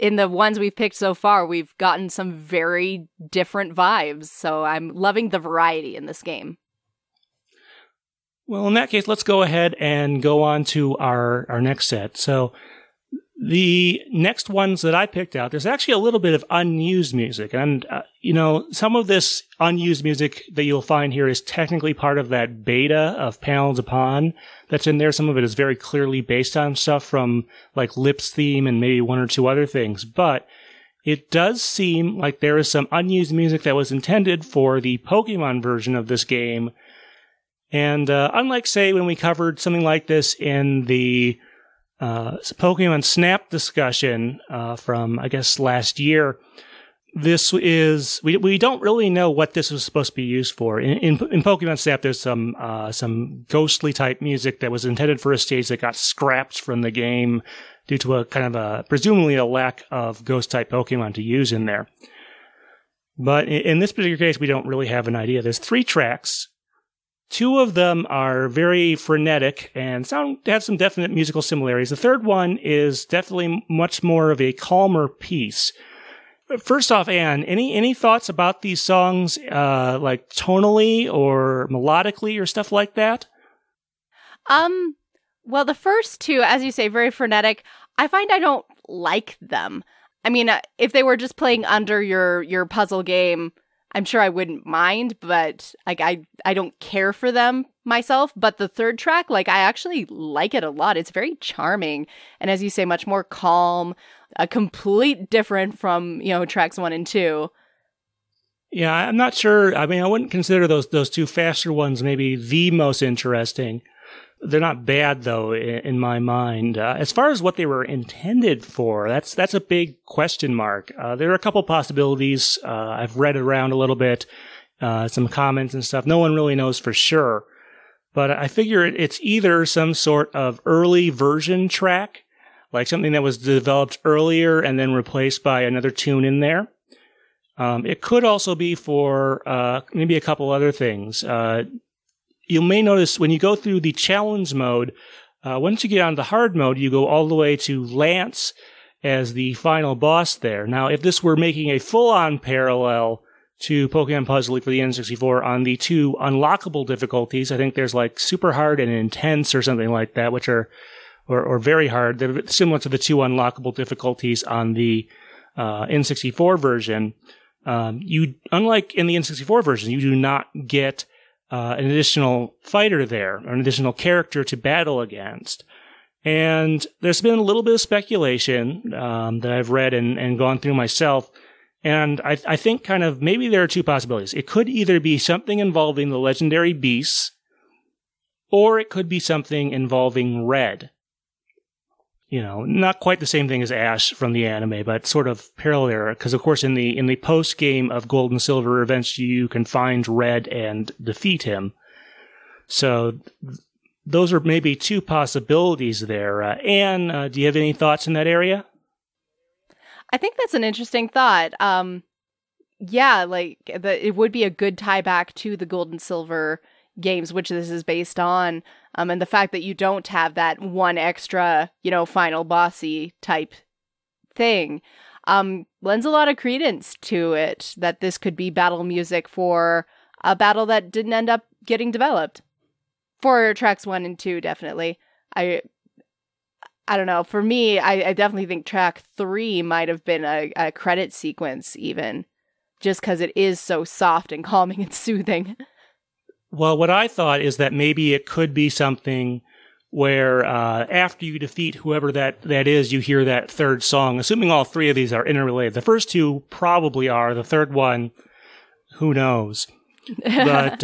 in the ones we've picked so far, we've gotten some very different vibes, so I'm loving the variety in this game. Well, in that case, let's go ahead and go on to our next set. So the next ones that I picked out, there's actually a little bit of unused music. And, you know, some of this unused music that you'll find here is technically part of that beta of Panel de Pon that's in there. Some of it is very clearly based on stuff from, like, Lip's theme and maybe one or two other things. But it does seem like there is some unused music that was intended for the Pokemon version of this game. And unlike, say, when we covered something like this in the Pokemon Snap discussion from, I guess, last year, this is, we don't really know what this was supposed to be used for. In Pokemon Snap, there's some ghostly type music that was intended for a stage that got scrapped from the game due to a kind of a, presumably a lack of ghost type Pokemon to use in there. But in this particular case, we don't really have an idea. There's 3 tracks. 2 of them are very frenetic and sound have some definite musical similarities. The third one is definitely much more of a calmer piece. First off, Anne, any thoughts about these songs, like tonally or melodically or stuff like that? Well, the first 2, as you say, very frenetic. I find I don't like them. I mean, if they were just playing under your puzzle game, I'm sure I wouldn't mind, but like I don't care for them myself. But the third track, like I actually like it a lot. It's very charming. And as you say, much more calm, a complete different from, you know, tracks 1 and 2. Yeah, I'm not sure. I mean, I wouldn't consider those 2 faster ones maybe the most interesting. They're not bad, though, in my mind. As far as what they were intended for, that's a big question mark. There are a couple possibilities. I've read around a little bit, some comments and stuff. No one really knows for sure. But I figure it's either some sort of early version track, like something that was developed earlier and then replaced by another tune in there. It could also be for maybe a couple other things. You may notice when you go through the challenge mode, once you get on the hard mode, you go all the way to Lance as the final boss there. Now, if this were making a full-on parallel to Pokemon Puzzle League for the N64 on the 2 unlockable difficulties, I think there's like super hard and intense or something like that, which are, or very hard. They're similar to the 2 unlockable difficulties on the N64 version. Unlike in the N64 version, you do not get an additional fighter there, or an additional character to battle against. And there's been a little bit of speculation that I've read and gone through myself, and I think kind of maybe there are 2 possibilities. It could either be something involving the legendary beasts, or it could be something involving Red. You know, not quite the same thing as Ash from the anime, but sort of parallel. Because of course, in the post game of Gold and Silver Revenge, you can find Red and defeat him. So those are maybe 2 possibilities there. Anne, do you have any thoughts in that area? I think that's an interesting thought. Yeah, like it would be a good tie back to the Gold and Silver games, which this is based on. And the fact that you don't have that one extra, you know, final bossy type thing lends a lot of credence to it, that this could be battle music for a battle that didn't end up getting developed. For tracks 1 and 2, definitely. I don't know. For me, I definitely think track 3 might have been a credit sequence even, just because it is so soft and calming and soothing. Well, what I thought is that maybe it could be something where after you defeat whoever that is, you hear that third song, assuming all 3 of these are interrelated. The first 2 probably are. The third one, who knows? But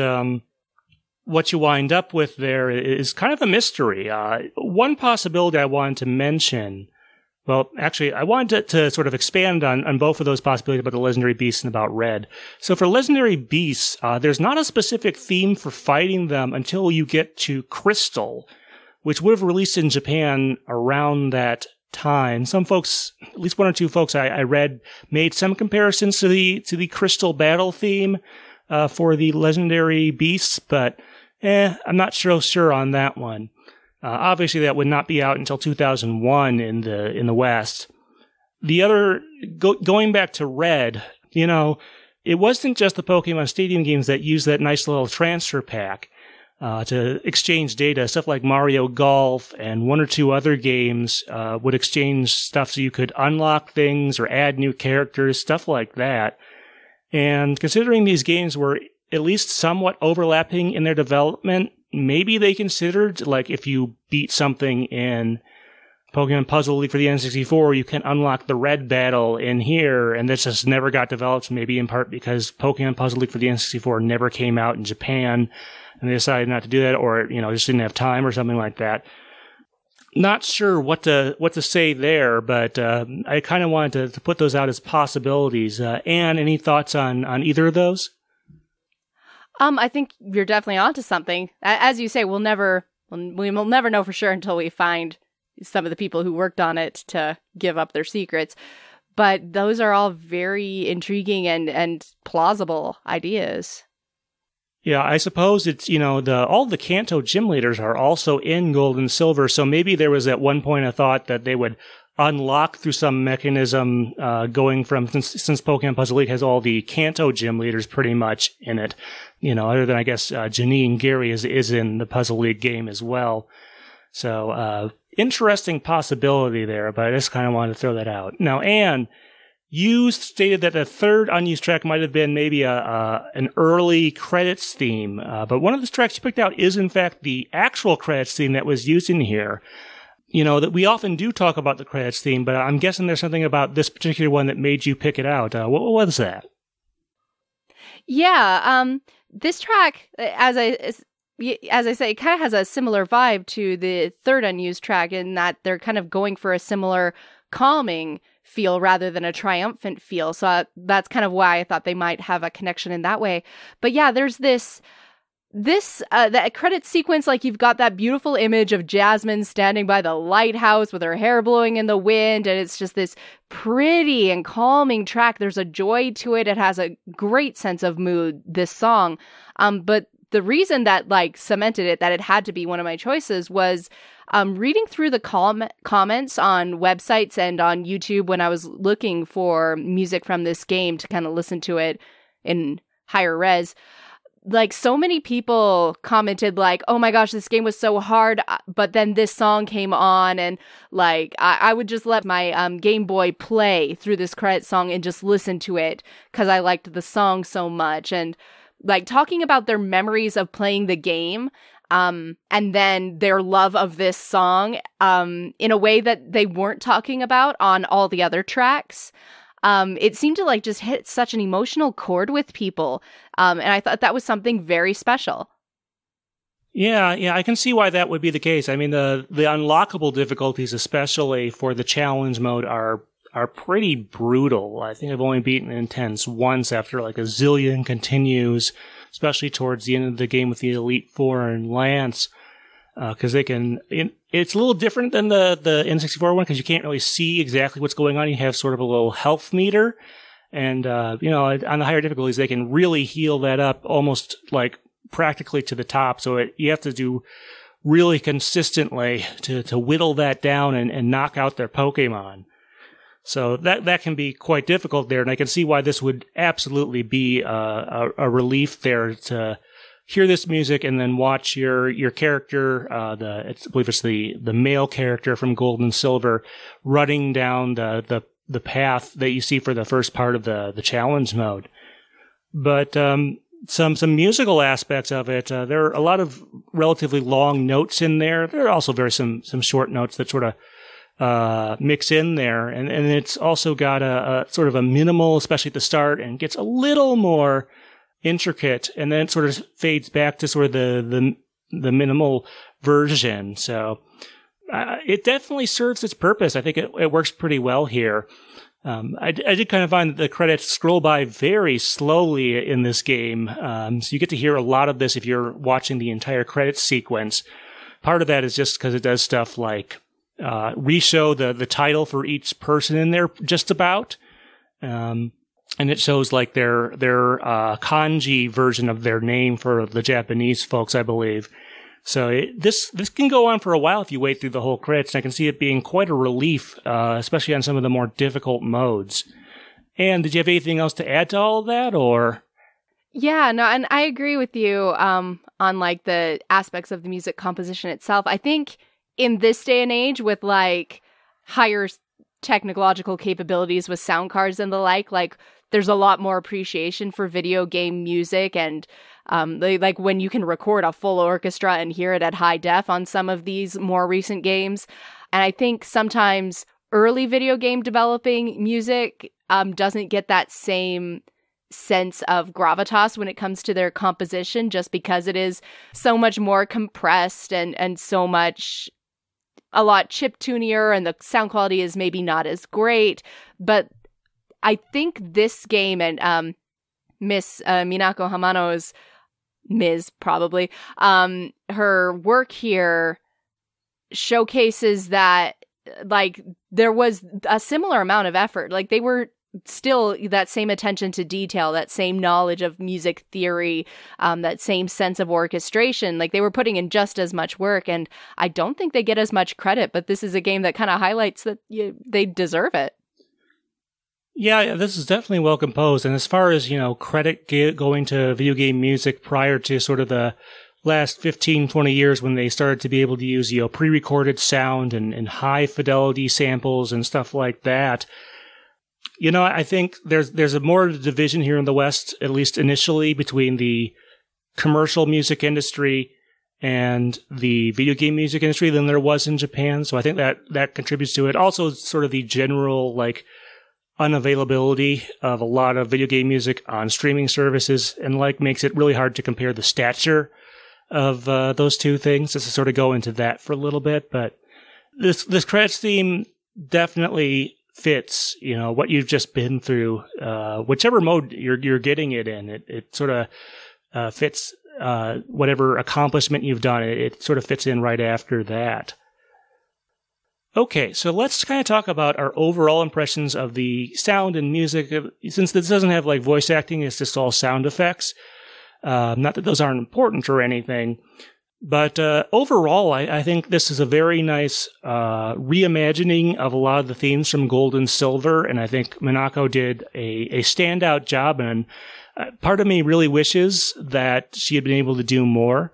what you wind up with there is kind of a mystery. One possibility I wanted to mention, well, actually, I wanted to sort of expand on both of those possibilities about the Legendary Beasts and about Red. So for Legendary Beasts, there's not a specific theme for fighting them until you get to Crystal, which would have released in Japan around that time. Some folks, at least 1 or 2 folks I read, made some comparisons to the Crystal battle theme for the Legendary Beasts, but I'm not so sure on that one. Obviously, that would not be out until 2001 in the West. The other, going back to Red, you know, it wasn't just the Pokemon Stadium games that used that nice little transfer pack to exchange data. Stuff like Mario Golf and 1 or 2 other games would exchange stuff so you could unlock things or add new characters, stuff like that. And considering these games were at least somewhat overlapping in their development, maybe they considered, like, if you beat something in Pokemon Puzzle League for the N64, you can unlock the Red battle in here, and this just never got developed, maybe in part because Pokemon Puzzle League for the N64 never came out in Japan, and they decided not to do that, or, you know, just didn't have time or something like that. Not sure what to say there, but I kind of wanted to put those out as possibilities. Anne, any thoughts on either of those? I think you're definitely onto something. As you say, we'll never know for sure until we find some of the people who worked on it to give up their secrets. But those are all very intriguing and plausible ideas. Yeah, I suppose it's, all the Kanto gym leaders are also in Gold and Silver, so maybe there was at one point a thought that they would unlock through some mechanism going from, since Pokemon Puzzle League has all the Kanto gym leaders pretty much in it, other than I guess Janine Gary is in the Puzzle League game as well. So, interesting possibility there, but I just kind of wanted to throw that out. Now, Anne, you stated that the third unused track might have been maybe an early credits theme, but one of the tracks you picked out is, in fact, the actual credits theme that was used in here. That we often do talk about the credits theme, but I'm guessing there's something about this particular one that made you pick it out. What was that? Yeah, this track, as I say, it kind of has a similar vibe to the third unused track in that they're kind of going for a similar calming feel rather than a triumphant feel. So that's kind of why I thought they might have a connection in that way. But yeah, there's this the credit sequence, like you've got that beautiful image of Jasmine standing by the lighthouse with her hair blowing in the wind. And it's just this pretty and calming track. There's a joy to it. It has a great sense of mood, this song. But the reason that cemented it, that it had to be one of my choices, was reading through the comments on websites and on YouTube when I was looking for music from this game to kind of listen to it in higher res. So many people commented oh my gosh, this game was so hard, but then this song came on and I would just let my Game Boy play through this credit song and just listen to it because I liked the song so much. And talking about their memories of playing the game, and then their love of this song, in a way that they weren't talking about on all the other tracks. It seemed to just hit such an emotional chord with people. And I thought that was something very special. Yeah, I can see why that would be the case. I mean, the unlockable difficulties, especially for the challenge mode, are pretty brutal. I think I've only beaten Intense once after a zillion continues, especially towards the end of the game with the Elite Four and Lance, because they can... It's a little different than the N64 one, because you can't really see exactly what's going on. You have sort of a little health meter, and on the higher difficulties, they can really heal that up almost practically to the top, so you have to do really consistently to whittle that down and knock out their Pokemon. So that can be quite difficult there, and I can see why this would absolutely be a relief there to hear this music and then watch your character, I believe it's the male character from Gold and Silver, running down the path that you see for the first part of the challenge mode. But some musical aspects of it, there are a lot of relatively long notes in there. There are also some short notes that sort of mix in there, and it's also got a sort of a minimal, especially at the start, and gets a little more intricate, and then it sort of fades back to sort of the minimal version. So it definitely serves its purpose. I think it works pretty well here. I did kind of find that the credits scroll by very slowly in this game, so you get to hear a lot of this if you're watching the entire credits sequence. Part of that is just because it does stuff like re-show the title for each person in there, just about. And it shows their kanji version of their name for the Japanese folks, I believe. So this can go on for a while if you wait through the whole credits, and I can see it being quite a relief, especially on some of the more difficult modes. And did you have anything else to add to all of that, or...? Yeah, no, and I agree with you on, the aspects of the music composition itself. I think... in this day and age with higher technological capabilities with sound cards and the like there's a lot more appreciation for video game music, and when you can record a full orchestra and hear it at high def on some of these more recent games. And I think sometimes early video game developing music doesn't get that same sense of gravitas when it comes to their composition, just because it is so much more compressed and so much a lot chiptunier and the sound quality is maybe not as great. But I think this game and Miss Minako Hamano's Ms. probably, her work here showcases that, like, there was a similar amount of effort. Like, they were still that same attention to detail, that same knowledge of music theory, that same sense of orchestration. Like, they were putting in just as much work, and I don't think they get as much credit, but this is a game that kind of highlights that they deserve it. Yeah, this is definitely well composed. And as far as, you know, credit going to video game music prior to sort of the last 15, 20 years when they started to be able to use, you know, pre-recorded sound and high fidelity samples and stuff like that, you know, I think there's a more division here in the West, at least initially, between the commercial music industry and the video game music industry than there was in Japan. So I think that contributes to it. Also, sort of the general, like, unavailability of a lot of video game music on streaming services and like makes it really hard to compare the stature of those two things. Just to sort of go into that for a little bit, but this credits theme definitely fits, you know, what you've just been through, whichever mode you're getting it in. It sort of fits whatever accomplishment you've done. It sort of fits in right after that. Okay, so let's kind of talk about our overall impressions of the sound and music. Since this doesn't have, like, voice acting, it's just all sound effects. Not that those aren't important or anything. But overall, I think this is a very nice reimagining of a lot of the themes from Gold and Silver. And I think Minako did a standout job. And part of me really wishes that she had been able to do more.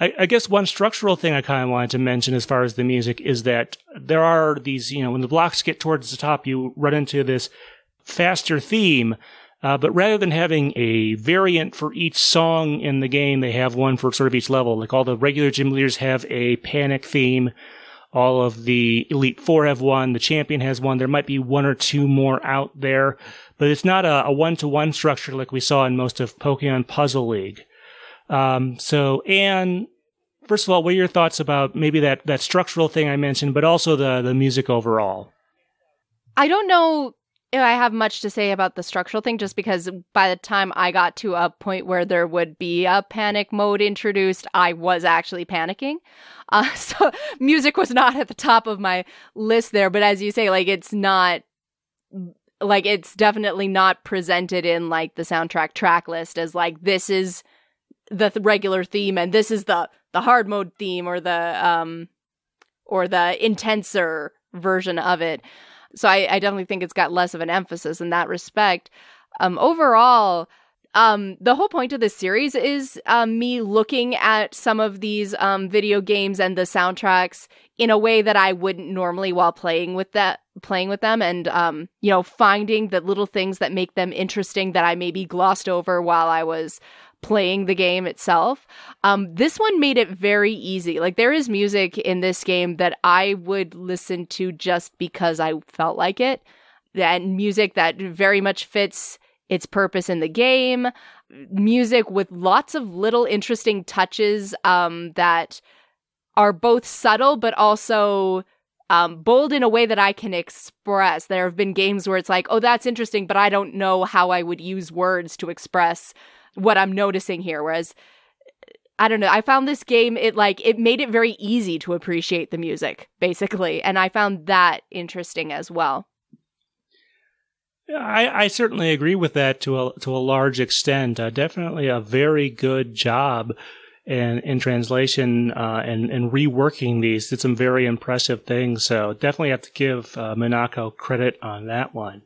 I guess one structural thing I kind of wanted to mention as far as the music is that there are these, you know, when the blocks get towards the top, you run into this faster theme. But rather than having a variant for each song in the game, they have one for sort of each level. Like, all the regular gym leaders have a panic theme. All of the Elite Four have one. The Champion has one. There might be one or two more out there. But it's not a one-to-one structure like we saw in most of Pokemon Puzzle League. So, Anne, first of all, what are your thoughts about maybe that structural thing I mentioned, but also the music overall? I don't know if I have much to say about the structural thing, just because by the time I got to a point where there would be a panic mode introduced, I was actually panicking. So music was not at the top of my list there, but as you say, like, it's not... like, it's definitely not presented in, like, the soundtrack track list as, like, this is the regular theme and this is the hard mode theme or the intenser version of it. So I definitely think it's got less of an emphasis in that respect. Overall, the whole point of this series is me looking at some of these video games and the soundtracks in a way that I wouldn't normally while playing with them and, you know, finding the little things that make them interesting that I maybe glossed over while I was playing the game itself. This one made it very easy. Like, there is music in this game that I would listen to just because I felt like it. And music that very much fits its purpose in the game. Music with lots of little interesting touches that are both subtle but also bold in a way that I can express. There have been games where it's like, oh, that's interesting, but I don't know how I would use words to express what I'm noticing here. Whereas, I don't know, I found this game, it made it very easy to appreciate the music, basically. And I found that interesting as well. I certainly agree with that to a large extent. Definitely a very good job in translation and reworking these. Did some very impressive things. So definitely have to give Minako credit on that one.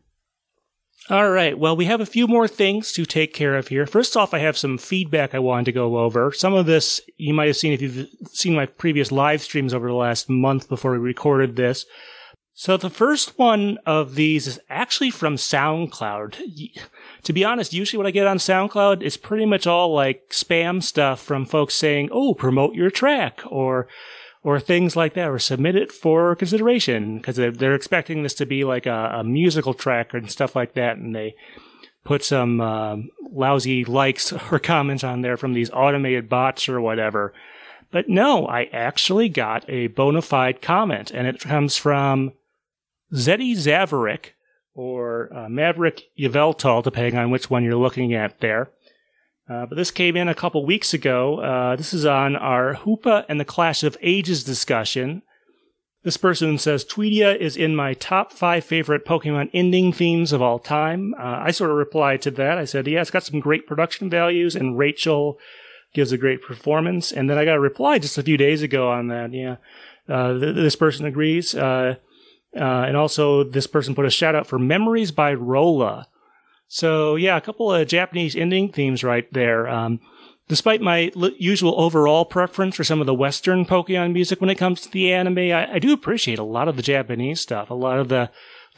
All right. Well, we have a few more things to take care of here. First off, I have some feedback I wanted to go over. Some of this you might have seen if you've seen my previous live streams over the last month before we recorded this. So the first one of these is actually from SoundCloud. To be honest, usually what I get on SoundCloud is pretty much all like spam stuff from folks saying, oh, promote your track or things like that, or submit it for consideration, because they're expecting this to be like a musical track and stuff like that, and they put some lousy likes or comments on there from these automated bots or whatever. But no, I actually got a bona fide comment, and it comes from Zeddy Zaverick, or Maverick Yveltal, depending on which one you're looking at there. But this came in a couple weeks ago. This is on our Hoopa and the Clash of Ages discussion. This person says, Tweedia is in my top 5 favorite Pokemon ending themes of all time. I sort of replied to that. I said, yeah, it's got some great production values, and Rachel gives a great performance. And then I got a reply just a few days ago on that. Yeah, this person agrees. And also, this person put a shout-out for Memories by Rolla. So, yeah, a couple of Japanese ending themes right there. Despite my usual overall preference for some of the Western Pokemon music when it comes to the anime, I do appreciate a lot of the Japanese stuff. A lot of the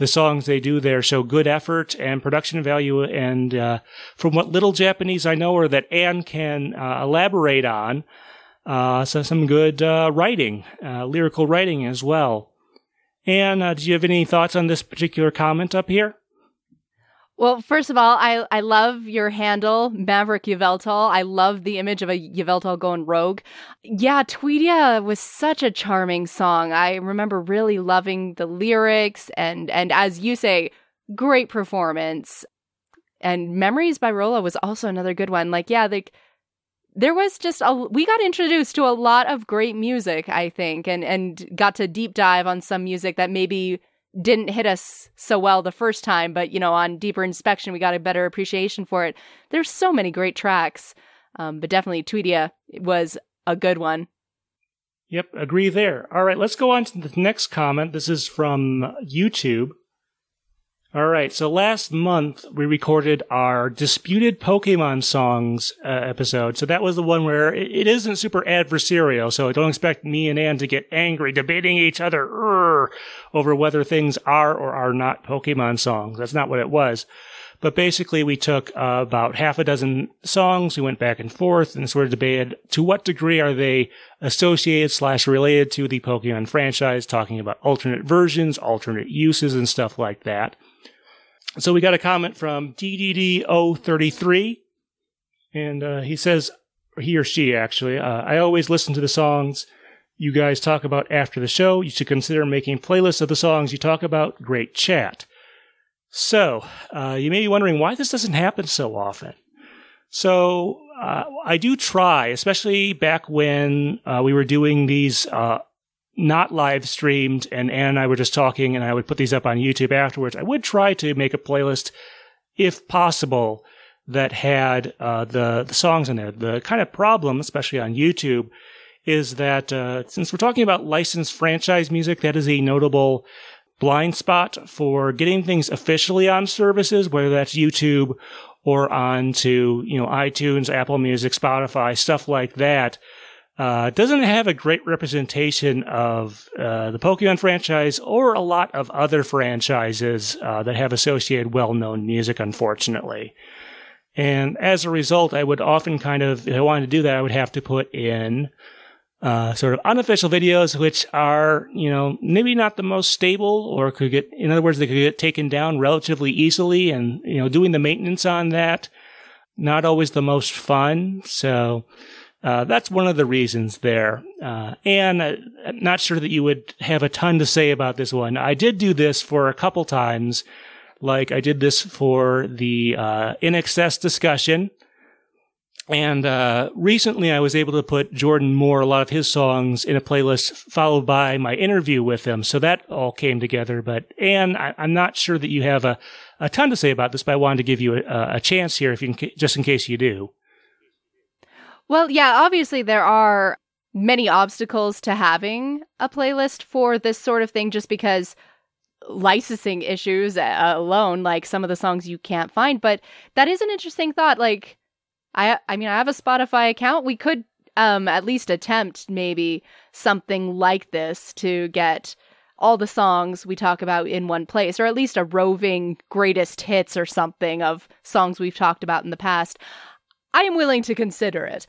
songs they do there show good effort and production value, and from what little Japanese I know or that Anne can elaborate on, so some good writing, lyrical writing as well. Anne, do you have any thoughts on this particular comment up here? Well, first of all, I love your handle, Maverick Yveltal. I love the image of a Yveltal going rogue. Yeah, Tweedia was such a charming song. I remember really loving the lyrics and as you say, great performance. And Memories by Rolla was also another good one. Like, yeah, like there was just we got introduced to a lot of great music, I think, and got to deep dive on some music that maybe didn't hit us so well the first time, but, you know, on deeper inspection, we got a better appreciation for it. There's so many great tracks, but definitely Tweedia was a good one. Yep, agree there. All right, let's go on to the next comment. This is from YouTube. All right, so last month, we recorded our Disputed Pokemon Songs episode. So that was the one where it isn't super adversarial, so don't expect me and Anne to get angry, debating each other over whether things are or are not Pokemon songs. That's not what it was. But basically, we took about half a dozen songs, we went back and forth, and sort of debated to what degree are they associated / related to the Pokemon franchise, talking about alternate versions, alternate uses, and stuff like that. So we got a comment from DDD033, and he says, he or she actually, I always listen to the songs you guys talk about after the show. You should consider making playlists of the songs you talk about. Great chat. So, you may be wondering why this doesn't happen so often. So, I do try, especially back when we were doing these not live streamed, and Anne and I were just talking, and I would put these up on YouTube afterwards. I would try to make a playlist, if possible, that had the songs in there. The kind of problem, especially on YouTube, is that since we're talking about licensed franchise music, that is a notable blind spot for getting things officially on services, whether that's YouTube or onto, you know, iTunes, Apple Music, Spotify, stuff like that. Doesn't have a great representation of the Pokemon franchise or a lot of other franchises that have associated well-known music, unfortunately. And as a result, I would often kind of, if I wanted to do that, I would have to put in sort of unofficial videos, which are, you know, maybe not the most stable or could get, in other words, they could get taken down relatively easily. And, you know, doing the maintenance on that, not always the most fun. So that's one of the reasons there. And I'm not sure that you would have a ton to say about this one. I did do this for a couple times. Like, I did this for the NXS discussion. And recently I was able to put Jordan Moore, a lot of his songs, in a playlist followed by my interview with him. So that all came together. But Anne, I'm not sure that you have a ton to say about this, but I wanted to give you a chance here if you can, just in case you do. Well, yeah, obviously there are many obstacles to having a playlist for this sort of thing just because licensing issues alone, like some of the songs you can't find. But that is an interesting thought. Like, I mean, I have a Spotify account. We could at least attempt maybe something like this to get all the songs we talk about in one place, or at least a roving greatest hits or something of songs we've talked about in the past. I am willing to consider it.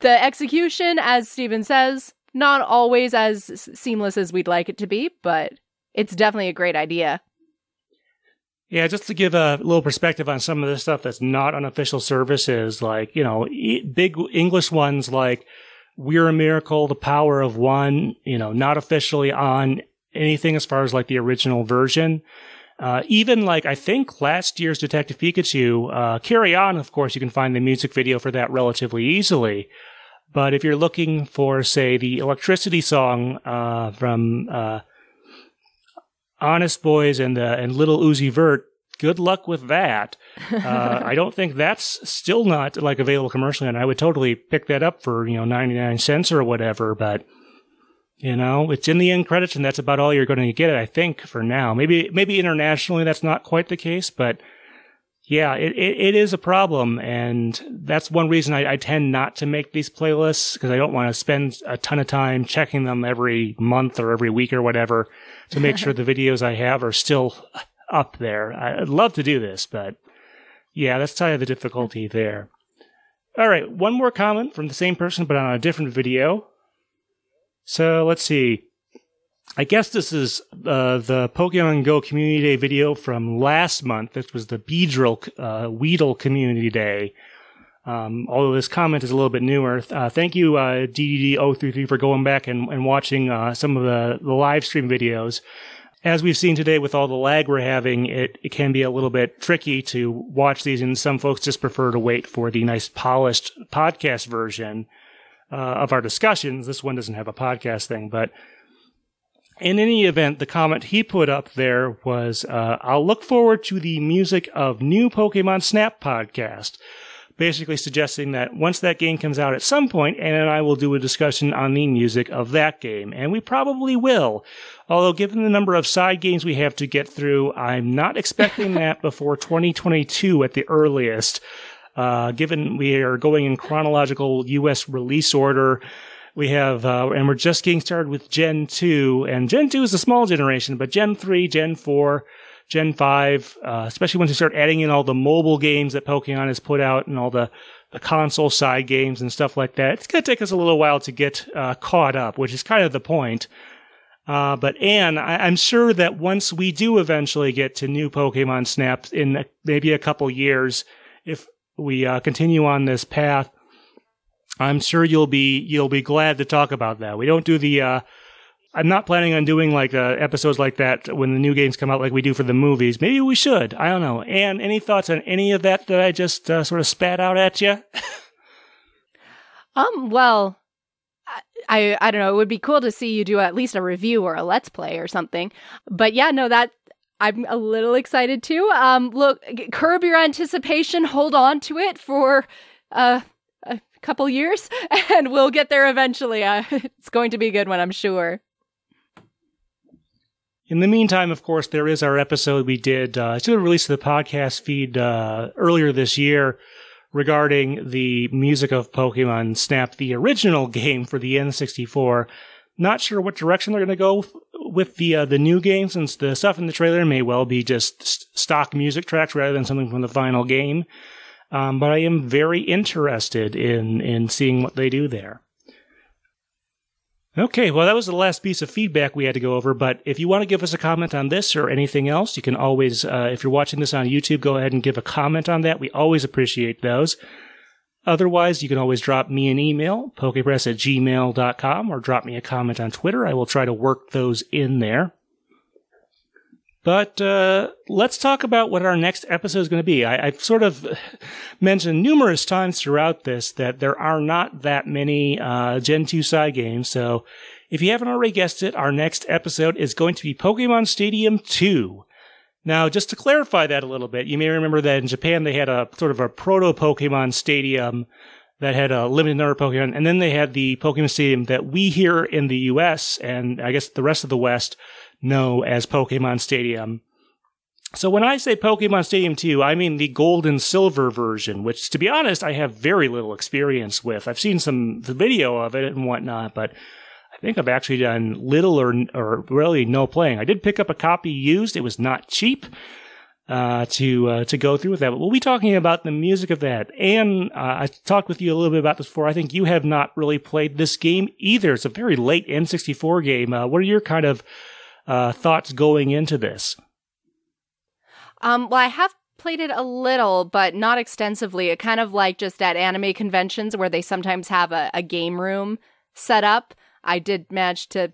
The execution, as Steven says, not always as seamless as we'd like it to be, but it's definitely a great idea. Yeah, just to give a little perspective on some of the stuff that's not on official services, like, you know, big English ones like We're a Miracle, The Power of One, you know, not officially on anything as far as like the original version. Even like, I think last year's Detective Pikachu, Carry On, of course, you can find the music video for that relatively easily. But if you're looking for, say, the Electricity song, from, Honest Boys and Little Uzi Vert, good luck with that. I don't think that's still not like available commercially, and I would totally pick that up for, you know, 99 cents or whatever, but you know, it's in the end credits and that's about all you're going to get it, I think, for now. Maybe internationally that's not quite the case, but yeah, it is a problem, and that's one reason I tend not to make these playlists, because I don't want to spend a ton of time checking them every month or every week or whatever to make sure the videos I have are still up there. I'd love to do this, but yeah, that's kind of the difficulty there. All right, one more comment from the same person, but on a different video. So let's see. I guess this is the Pokemon Go Community Day video from last month. This was the Weedle Community Day. Although this comment is a little bit newer. Thank you, DDD033, for going back and watching some of the live stream videos. As we've seen today with all the lag we're having, it can be a little bit tricky to watch these, and some folks just prefer to wait for the nice polished podcast version of our discussions. This one doesn't have a podcast thing, but in any event, the comment he put up there was, I'll look forward to the music of new Pokemon Snap podcast, basically suggesting that once that game comes out at some point, Anna and I will do a discussion on the music of that game, and we probably will. Although, given the number of side games we have to get through, I'm not expecting that before 2022 at the earliest, given we are going in chronological U.S. release order. We have, and we're just getting started with Gen 2, and Gen 2 is a small generation, but Gen 3, Gen 4, Gen 5, especially once you start adding in all the mobile games that Pokemon has put out and all the console side games and stuff like that, it's going to take us a little while to get caught up, which is kind of the point. But Anne, I'm sure that once we do eventually get to new Pokemon Snap in maybe a couple years, if we continue on this path, I'm sure you'll be glad to talk about that. We don't do the I'm not planning on doing like episodes like that when the new games come out like we do for the movies. Maybe we should. I don't know. And any thoughts on any of that I just sort of spat out at you? Well, I don't know. It would be cool to see you do at least a review or a Let's Play or something. But yeah, no, that I'm a little excited too. Look, curb your anticipation. Hold on to it for couple years, and we'll get there eventually. It's going to be a good one, I'm sure. In the meantime, of course, there is our episode we did to the release of the podcast feed earlier this year regarding the music of Pokemon Snap, the original game for the N64. Not sure what direction they're going to go with the new game, since the stuff in the trailer may well be just stock music tracks rather than something from the final game. But I am very interested in seeing what they do there. Okay, well, that was the last piece of feedback we had to go over, but if you want to give us a comment on this or anything else, you can always, if you're watching this on YouTube, go ahead and give a comment on that. We always appreciate those. Otherwise, you can always drop me an email, pokepress@gmail.com, or drop me a comment on Twitter. I will try to work those in there. But let's talk about what our next episode is going to be. I've sort of mentioned numerous times throughout this that there are not that many Gen 2 side games. So if you haven't already guessed it, our next episode is going to be Pokemon Stadium 2. Now, just to clarify that a little bit, you may remember that in Japan they had a sort of a proto-Pokemon Stadium that had a limited number of Pokemon. And then they had the Pokemon Stadium that we here in the U.S. and I guess the rest of the West know as Pokemon Stadium. So when I say Pokemon Stadium 2, I mean the gold and silver version, which, to be honest, I have very little experience with. I've seen the video of it and whatnot, but I think I've actually done little or really no playing. I did pick up a copy used. It was not cheap to go through with that. But we'll be talking about the music of that. And I talked with you a little bit about this before. I think you have not really played this game either. It's a very late N64 game. What are your kind of thoughts going into this? Well, I have played it a little, but not extensively. It kind of like just at anime conventions where they sometimes have a game room set up. I did manage to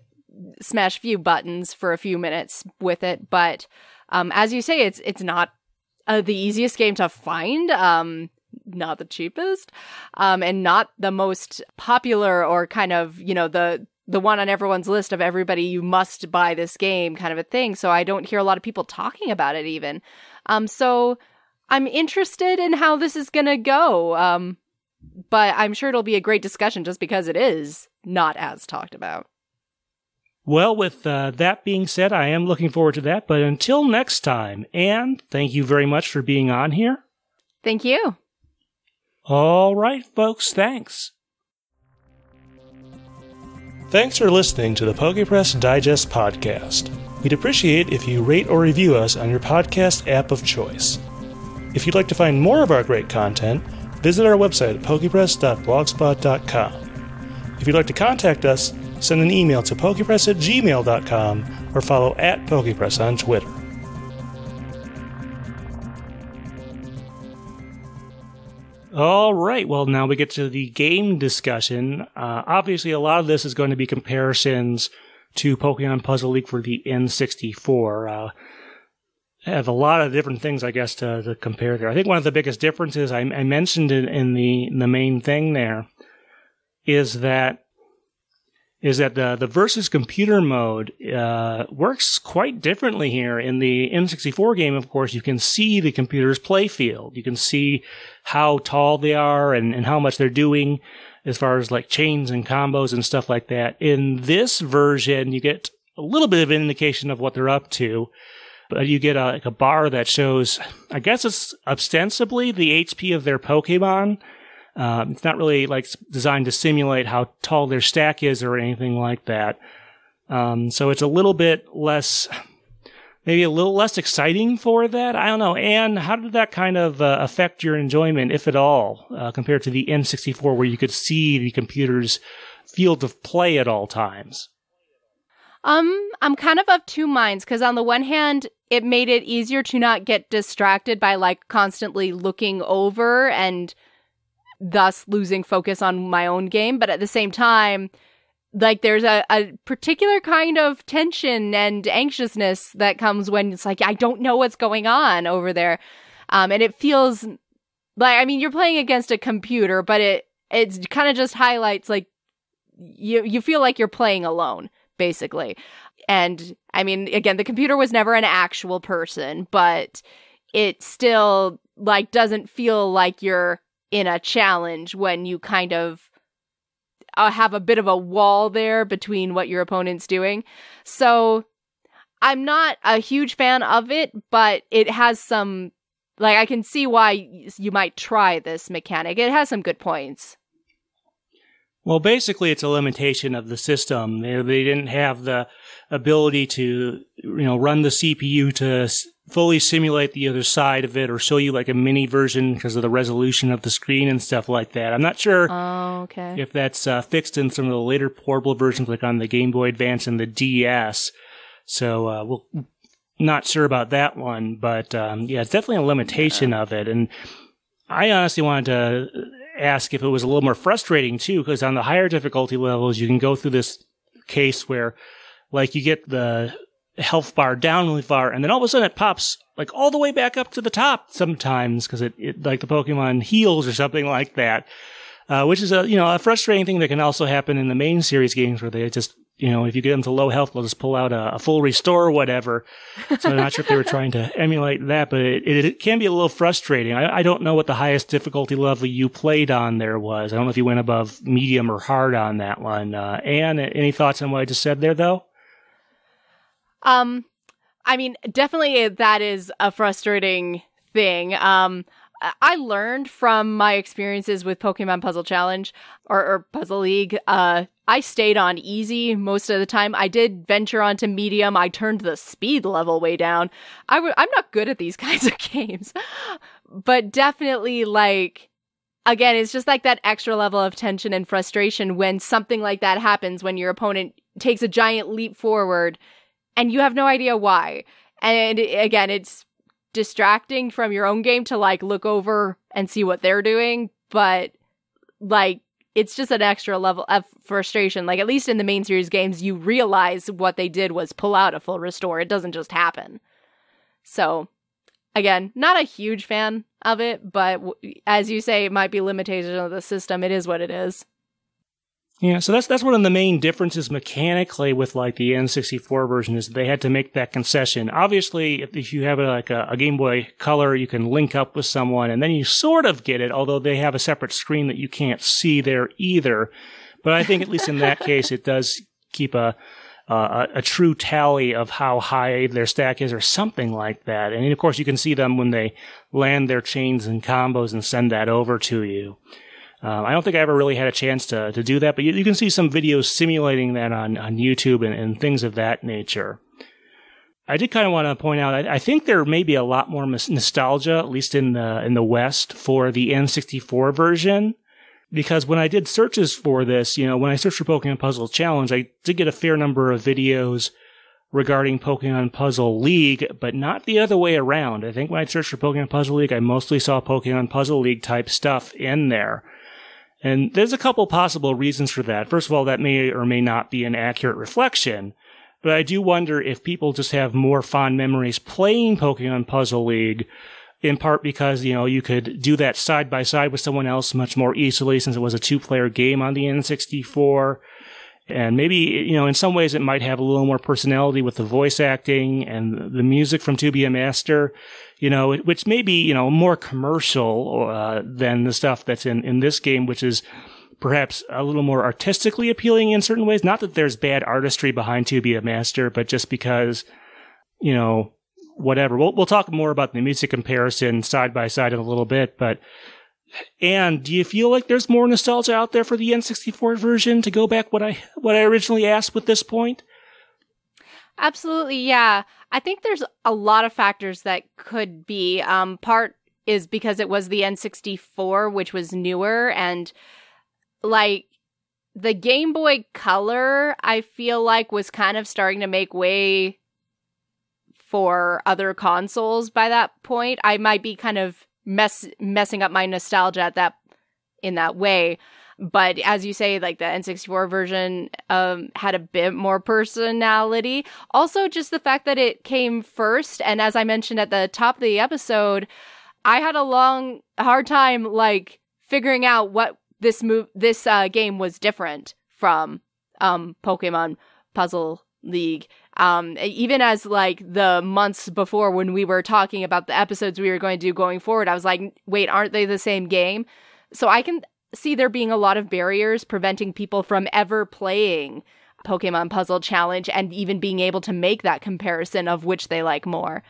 smash a few buttons for a few minutes with it, but as you say, it's not the easiest game to find, not the cheapest, and not the most popular or kind of, you know, the one on everyone's list of everybody, you must buy this game kind of a thing. So I don't hear a lot of people talking about it even. So I'm interested in how this is going to go. But I'm sure it'll be a great discussion just because it is not as talked about. Well, with that being said, I am looking forward to that. But until next time, Anne, thank you very much for being on here. Thank you. All right, folks. Thanks. Thanks for listening to the PokePress Digest podcast. We'd appreciate if you rate or review us on your podcast app of choice. If you'd like to find more of our great content, visit our website at pokepress.blogspot.com. If you'd like to contact us, send an email to pokepress@gmail.com or follow @pokepress on Twitter. All right. Well, now we get to the game discussion. Obviously, a lot of this is going to be comparisons to Pokemon Puzzle League for the N64. I have a lot of different things, I guess, to compare there. I think one of the biggest differences I mentioned in the main thing there is that the versus computer mode works quite differently here. In the N64 game, of course, you can see the computer's play field. You can see how tall they are and how much they're doing as far as like chains and combos and stuff like that. In this version, you get a little bit of an indication of what they're up to. But you get like a bar that shows, I guess it's ostensibly the HP of their Pokemon. It's not really like designed to simulate how tall their stack is or anything like that. So it's a little bit less, maybe a little less exciting for that. I don't know. Anne, how did that kind of affect your enjoyment, if at all, compared to the N64 where you could see the computer's field of play at all times? I'm kind of of two minds because on the one hand, it made it easier to not get distracted by like constantly looking over and thus losing focus on my own game. But at the same time, like there's a particular kind of tension and anxiousness that comes when it's like, I don't know what's going on over there. And it feels like, I mean, you're playing against a computer, but it's kind of just highlights like you feel like you're playing alone, basically. And I mean, again, the computer was never an actual person, but it still like doesn't feel like you're in a challenge when you kind of have a bit of a wall there between what your opponent's doing. So I'm not a huge fan of it, but it has some, like, I can see why you might try this mechanic. It has some good points. Well, basically, it's a limitation of the system. They didn't have the ability to, you know, run the CPU to fully simulate the other side of it or show you like a mini version because of the resolution of the screen and stuff like that. I'm not sure if that's fixed in some of the later portable versions, like on the Game Boy Advance and the DS. So we're not sure about that one, but yeah, it's definitely a limitation of it. And I honestly wanted to ask if it was a little more frustrating too, because on the higher difficulty levels, you can go through this case where like you get the health bar down really far, and then all of a sudden it pops like all the way back up to the top sometimes because it like the Pokemon heals or something like that, which is a frustrating thing that can also happen in the main series games where they just, you know, if you get them to low health, they'll just pull out a full restore or whatever. So I'm not sure if they were trying to emulate that, but it can be a little frustrating. I don't know what the highest difficulty level you played on there was. I don't know if you went above medium or hard on that one. Anne, any thoughts on what I just said there, though? I mean, definitely that is a frustrating thing. I learned from my experiences with Pokemon Puzzle Challenge or Puzzle League. I stayed on easy most of the time. I did venture onto medium. I turned the speed level way down. I'm not good at these kinds of games, but definitely like, again, it's just like that extra level of tension and frustration when something like that happens, when your opponent takes a giant leap forward and you have no idea why. And again, it's distracting from your own game to, like, look over and see what they're doing, but, like, it's just an extra level of frustration. Like, at least in the main series games, you realize what they did was pull out a full restore. It doesn't just happen. So, again, not a huge fan of it, but as you say, it might be limitations of the system. It is what it is. Yeah, so that's one of the main differences mechanically with, like, the N64 version is they had to make that concession. Obviously, if you have a Game Boy Color, you can link up with someone, and then you sort of get it, although they have a separate screen that you can't see there either. But I think, at least in that case, it does keep a true tally of how high their stack is or something like that. And, of course, you can see them when they land their chains and combos and send that over to you. I don't think I ever really had a chance to do that, but you can see some videos simulating that on YouTube and things of that nature. I did kind of want to point out, I think there may be a lot more nostalgia, at least in the West, for the N64 version. Because when I did searches for this, when I searched for Pokemon Puzzle Challenge, I did get a fair number of videos regarding Pokemon Puzzle League, but not the other way around. I think when I searched for Pokemon Puzzle League, I mostly saw Pokemon Puzzle League type stuff in there. And there's a couple possible reasons for that. First of all, that may or may not be an accurate reflection, but I do wonder if people just have more fond memories playing Pokemon Puzzle League, in part because, you could do that side by side with someone else much more easily since it was a two-player game on the N64. And maybe, in some ways it might have a little more personality with the voice acting and the music from To Be a Master, which may be, more commercial than the stuff that's in this game, which is perhaps a little more artistically appealing in certain ways. Not that there's bad artistry behind To Be a Master, but just because, whatever. We'll talk more about the music comparison side by side in a little bit, but Anne, do you feel like there's more nostalgia out there for the N64 version to go back what I originally asked with this point? Absolutely, yeah. I think there's a lot of factors that could be. Part is because it was the N64, which was newer, and like the Game Boy Color, I feel like was kind of starting to make way for other consoles by that point. I might be kind of messing up my nostalgia in that way, but as you say, like the N64 version had a bit more personality. Also, just the fact that it came first, and as I mentioned at the top of the episode, I had a hard time like figuring out what this game was different from Pokemon Puzzle League. Even as like the months before when we were talking about the episodes we were going to do going forward, I was like, wait, aren't they the same game? So I can see there being a lot of barriers preventing people from ever playing Pokemon Puzzle Challenge and even being able to make that comparison of which they like more,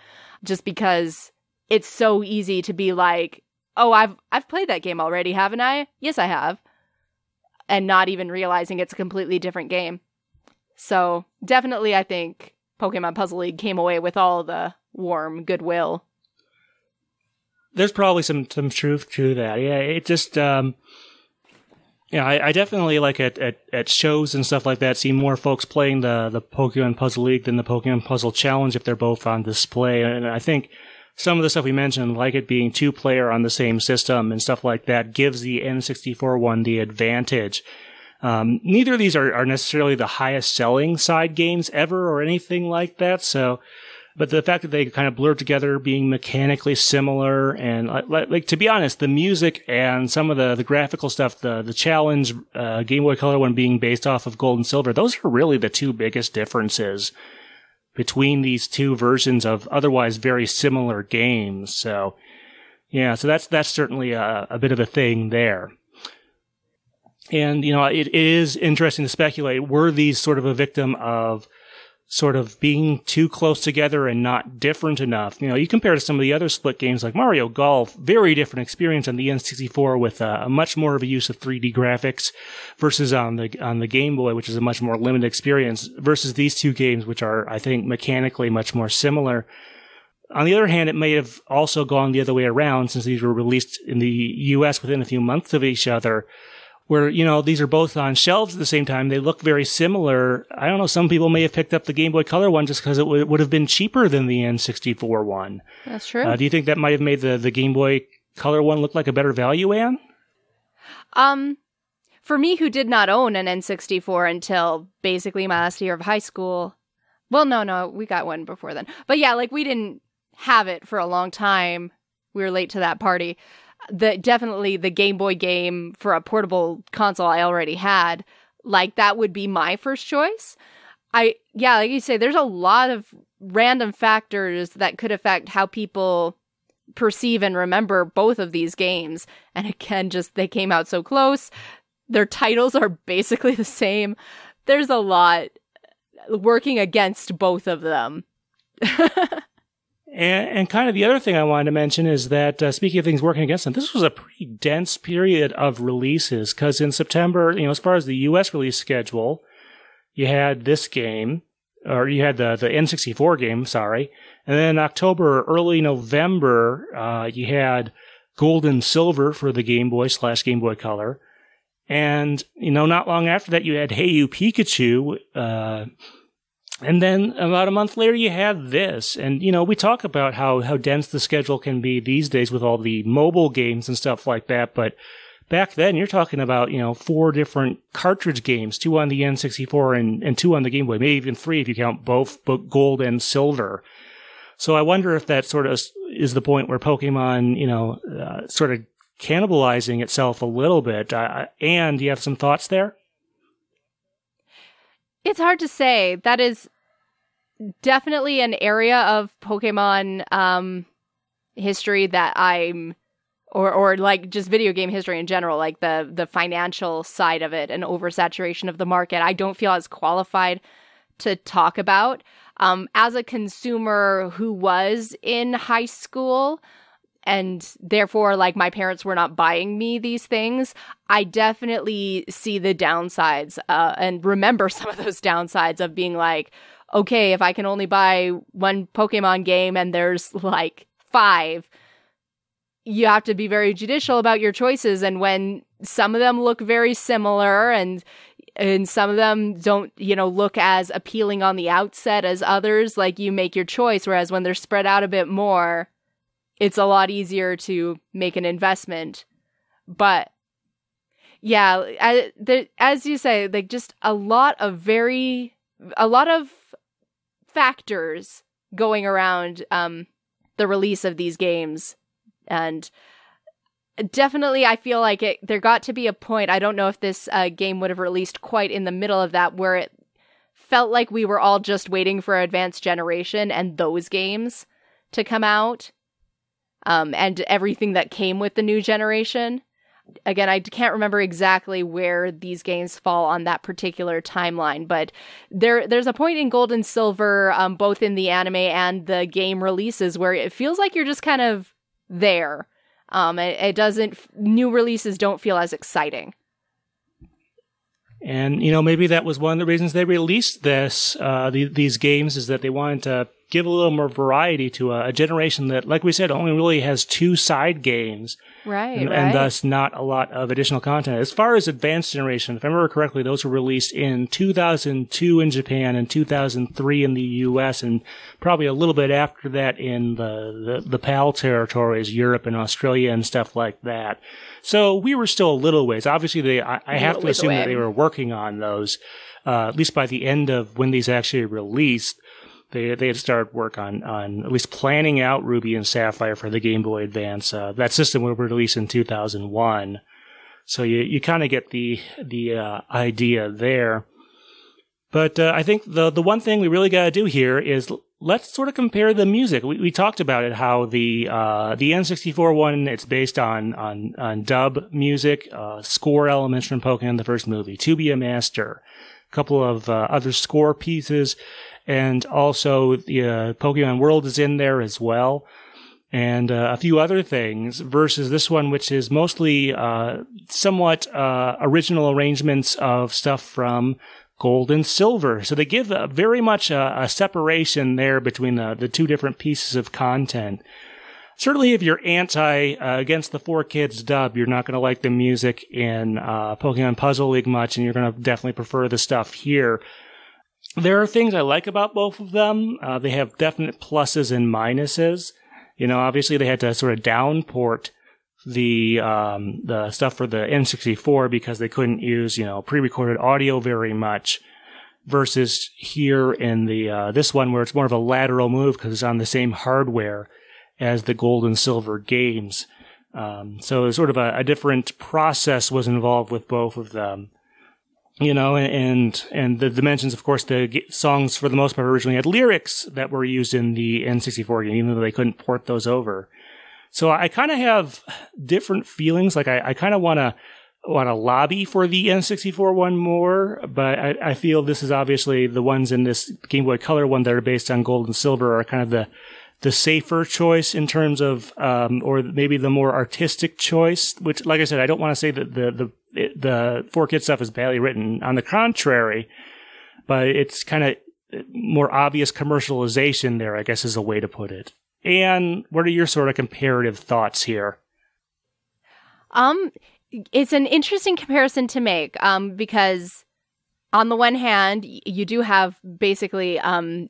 just because it's so easy to be like, oh, I've played that game already, haven't I? Yes, I have. And not even realizing it's a completely different game. So definitely, I think Pokemon Puzzle League came away with all the warm goodwill. There's probably some truth to that. Yeah, it just, I definitely like at shows and stuff like that see more folks playing the Pokemon Puzzle League than the Pokemon Puzzle Challenge if they're both on display. And I think some of the stuff we mentioned, like it being two-player on the same system and stuff like that, gives the N64 one the advantage. Neither of these are necessarily the highest selling side games ever or anything like that. So, but the fact that they kind of blurred together being mechanically similar and like to be honest, the music and some of the graphical stuff, the challenge, Game Boy Color one being based off of Gold and Silver, those are really the two biggest differences between these two versions of otherwise very similar games. So yeah, so that's certainly a bit of a thing there. And, it is interesting to speculate, were these sort of a victim of sort of being too close together and not different enough? You compare to some of the other split games like Mario Golf, very different experience on the N64 with a much more of a use of 3D graphics versus on the Game Boy, which is a much more limited experience, versus these two games, which are, I think, mechanically much more similar. On the other hand, it may have also gone the other way around since these were released in the U.S. within a few months of each other. where, you know, these are both on shelves at the same time. They look very similar. I don't know. Some people may have picked up the Game Boy Color one just because it would have been cheaper than the N64 one. That's true. Do you think that might have made the Game Boy Color one look like a better value, Anne? For me, who did not own an N64 until basically my last year of high school. Well, no, we got one before then. But yeah, like we didn't have it for a long time. We were late to that party. Definitely the Game Boy game for a portable console I already had, like that would be my first choice. Yeah, like you say, there's a lot of random factors that could affect how people perceive and remember both of these games. And again, just they came out so close. Their titles are basically the same. There's a lot working against both of them. And kind of the other thing I wanted to mention is that, speaking of things working against them, this was a pretty dense period of releases, because in September, you know, as far as the U.S. release schedule, you had this game, or you had the N64 game, sorry, and then in October, early November, you had Gold and Silver for the Game Boy / Game Boy Color, and, you know, not long after that, you had Hey You Pikachu, and then about a month later, you had this. And, you know, we talk about how dense the schedule can be these days with all the mobile games and stuff like that. But back then, you're talking about, you know, 4 different cartridge games, 2 on the N64 and 2 on the Game Boy, maybe even 3 if you count both Gold and Silver. So I wonder if that sort of is the point where Pokemon, you know, sort of cannibalizing itself a little bit. And do you have some thoughts there? It's hard to say. That is definitely an area of Pokemon history that I'm, or like just video game history in general, like the financial side of it and oversaturation of the market, I don't feel as qualified to talk about. As a consumer who was in high school and therefore like my parents were not buying me these things, I definitely see the downsides and remember some of those downsides of being like, okay, if I can only buy one Pokemon game and there's like 5, you have to be very judicial about your choices. And when some of them look very similar and some of them don't, you know, look as appealing on the outset as others, like you make your choice. Whereas when they're spread out a bit more, it's a lot easier to make an investment. But yeah, as you say, like just a lot of factors going around the release of these games. And definitely I feel like there got to be a point, I don't know if this game would have released quite in the middle of that, where it felt like we were all just waiting for Advanced Generation and those games to come out. And everything that came with the new generation. Again, I can't remember exactly where these games fall on that particular timeline, but there's a point in Gold and Silver, both in the anime and the game releases, where it feels like you're just kind of there. It doesn't, new releases don't feel as exciting. And, you know, maybe that was one of the reasons they released this, these games, is that they wanted to give a little more variety to a generation that, like we said, only really has 2 side games. Right, and thus not a lot of additional content. As far as Advanced Generation, if I remember correctly, those were released in 2002 in Japan and 2003 in the U.S. and probably a little bit after that in the PAL territories, Europe and Australia and stuff like that. So we were still a little ways. Obviously, I have to assume that they were working on those, at least by the end of when these actually released. They had started work on at least planning out Ruby and Sapphire for the Game Boy Advance. That system was released in 2001. So you kind of get the idea there. But I think the one thing we really got to do here is let's sort of compare the music. We talked about it, how the N64 one, it's based on dub music, score elements from Pokemon the first movie, To Be a Master, a couple of other score pieces. And also the Pokemon World is in there as well. And a few other things versus this one, which is mostly somewhat original arrangements of stuff from Gold and Silver. So they give very much a separation there between the 2 different pieces of content. certainly if you're against the 4Kids dub, you're not going to like the music in Pokemon Puzzle League much, and you're going to definitely prefer the stuff here. There are things I like about both of them. They have definite pluses and minuses. You know, obviously they had to sort of downport the stuff for the N64 because they couldn't use, you know, pre-recorded audio very much. Versus here in the this one where it's more of a lateral move because it's on the same hardware as the Gold and Silver games. So sort of a different process was involved with both of them. You know, and the dimensions, of course, the songs for the most part originally had lyrics that were used in the N64 game, even though they couldn't port those over. So I kind of have different feelings. Like I kind of want to lobby for the N64 one more, but I feel this is obviously the ones in this Game Boy Color one that are based on Gold and Silver are kind of the safer choice in terms of, or maybe the more artistic choice. Which, like I said, I don't want to say that the 4Kids stuff is badly written. On the contrary, but it's kind of more obvious commercialization there, I guess, is a way to put it. And what are your sort of comparative thoughts here? It's an interesting comparison to make because on the one hand, you do have basically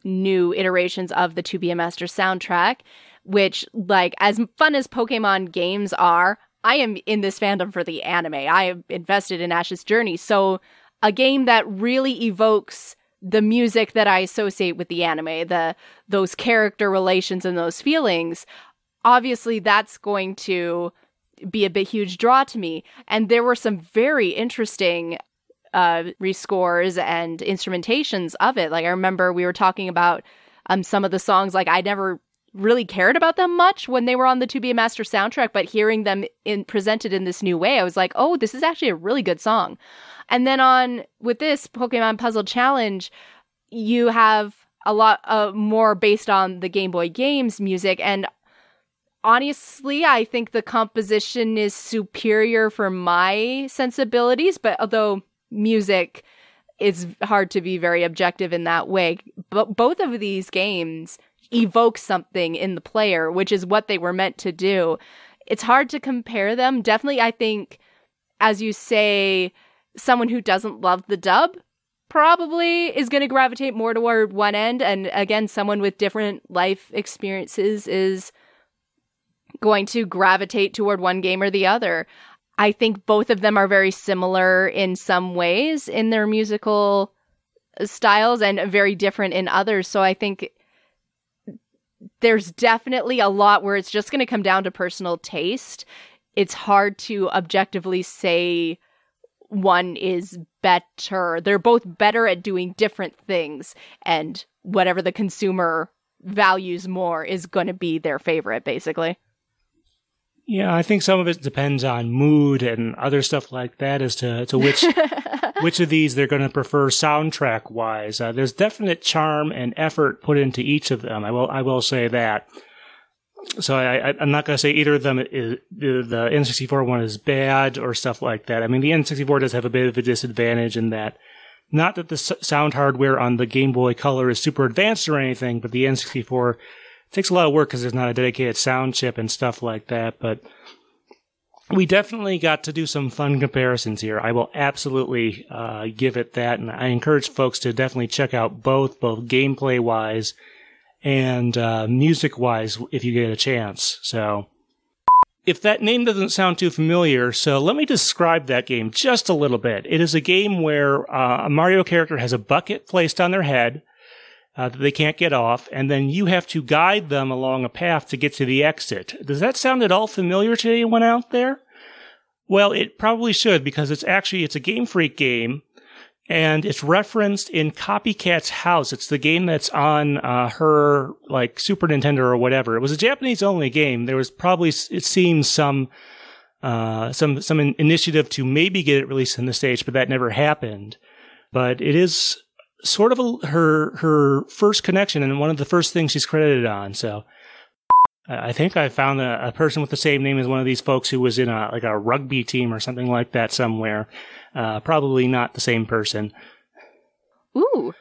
new iterations of the 2BM Master soundtrack, which, like, as fun as Pokemon games are, I am in this fandom for the anime. I am invested in Ash's Journey. So a game that really evokes the music that I associate with the anime, those character relations and those feelings, obviously that's going to be a big, huge draw to me. And there were some very interesting rescores and instrumentations of it. Like, I remember we were talking about some of the songs, like, I never really cared about them much when they were on the 2B Master soundtrack, but hearing them presented in this new way, I was like, oh, this is actually a really good song. And then with this Pokemon Puzzle Challenge, you have a lot more based on the Game Boy games music. And honestly, I think the composition is superior for my sensibilities, but although music is hard to be very objective in that way, but both of these games evoke something in the player, which is what they were meant to do. It's hard to compare them. Definitely, I think, as you say, someone who doesn't love the dub probably is going to gravitate more toward one end. And again, someone with different life experiences is going to gravitate toward one game or the other. I think both of them are very similar in some ways in their musical styles and very different in others. So I think there's definitely a lot where it's just going to come down to personal taste. It's hard to objectively say one is better. They're both better at doing different things, and whatever the consumer values more is going to be their favorite, basically. Yeah, I think some of it depends on mood and other stuff like that as to which of these they're going to prefer soundtrack-wise. There's definite charm and effort put into each of them. I will say that. So I'm not going to say either of them is, the N64 one is bad or stuff like that. I mean, the N64 does have a bit of a disadvantage in that. Not that the sound hardware on the Game Boy Color is super advanced or anything, but the N64 takes a lot of work because there's not a dedicated sound chip and stuff like that, but we definitely got to do some fun comparisons here. I will absolutely give it that, and I encourage folks to definitely check out both gameplay-wise and music-wise if you get a chance. So, if that name doesn't sound too familiar, so let me describe that game just a little bit. It is a game where a Mario character has a bucket placed on their head that they can't get off, and then you have to guide them along a path to get to the exit. Does that sound at all familiar to anyone out there? Well, it probably should, because it's a Game Freak game, and it's referenced in Copycat's House. It's the game that's on her, like, Super Nintendo or whatever. It was a Japanese-only game. There was probably, it seems, some initiative to maybe get it released in the States, but that never happened. But it is sort of her first connection and one of the first things she's credited on. So I think I found a person with the same name as one of these folks who was in a rugby team or something like that somewhere. Probably not the same person. Ooh.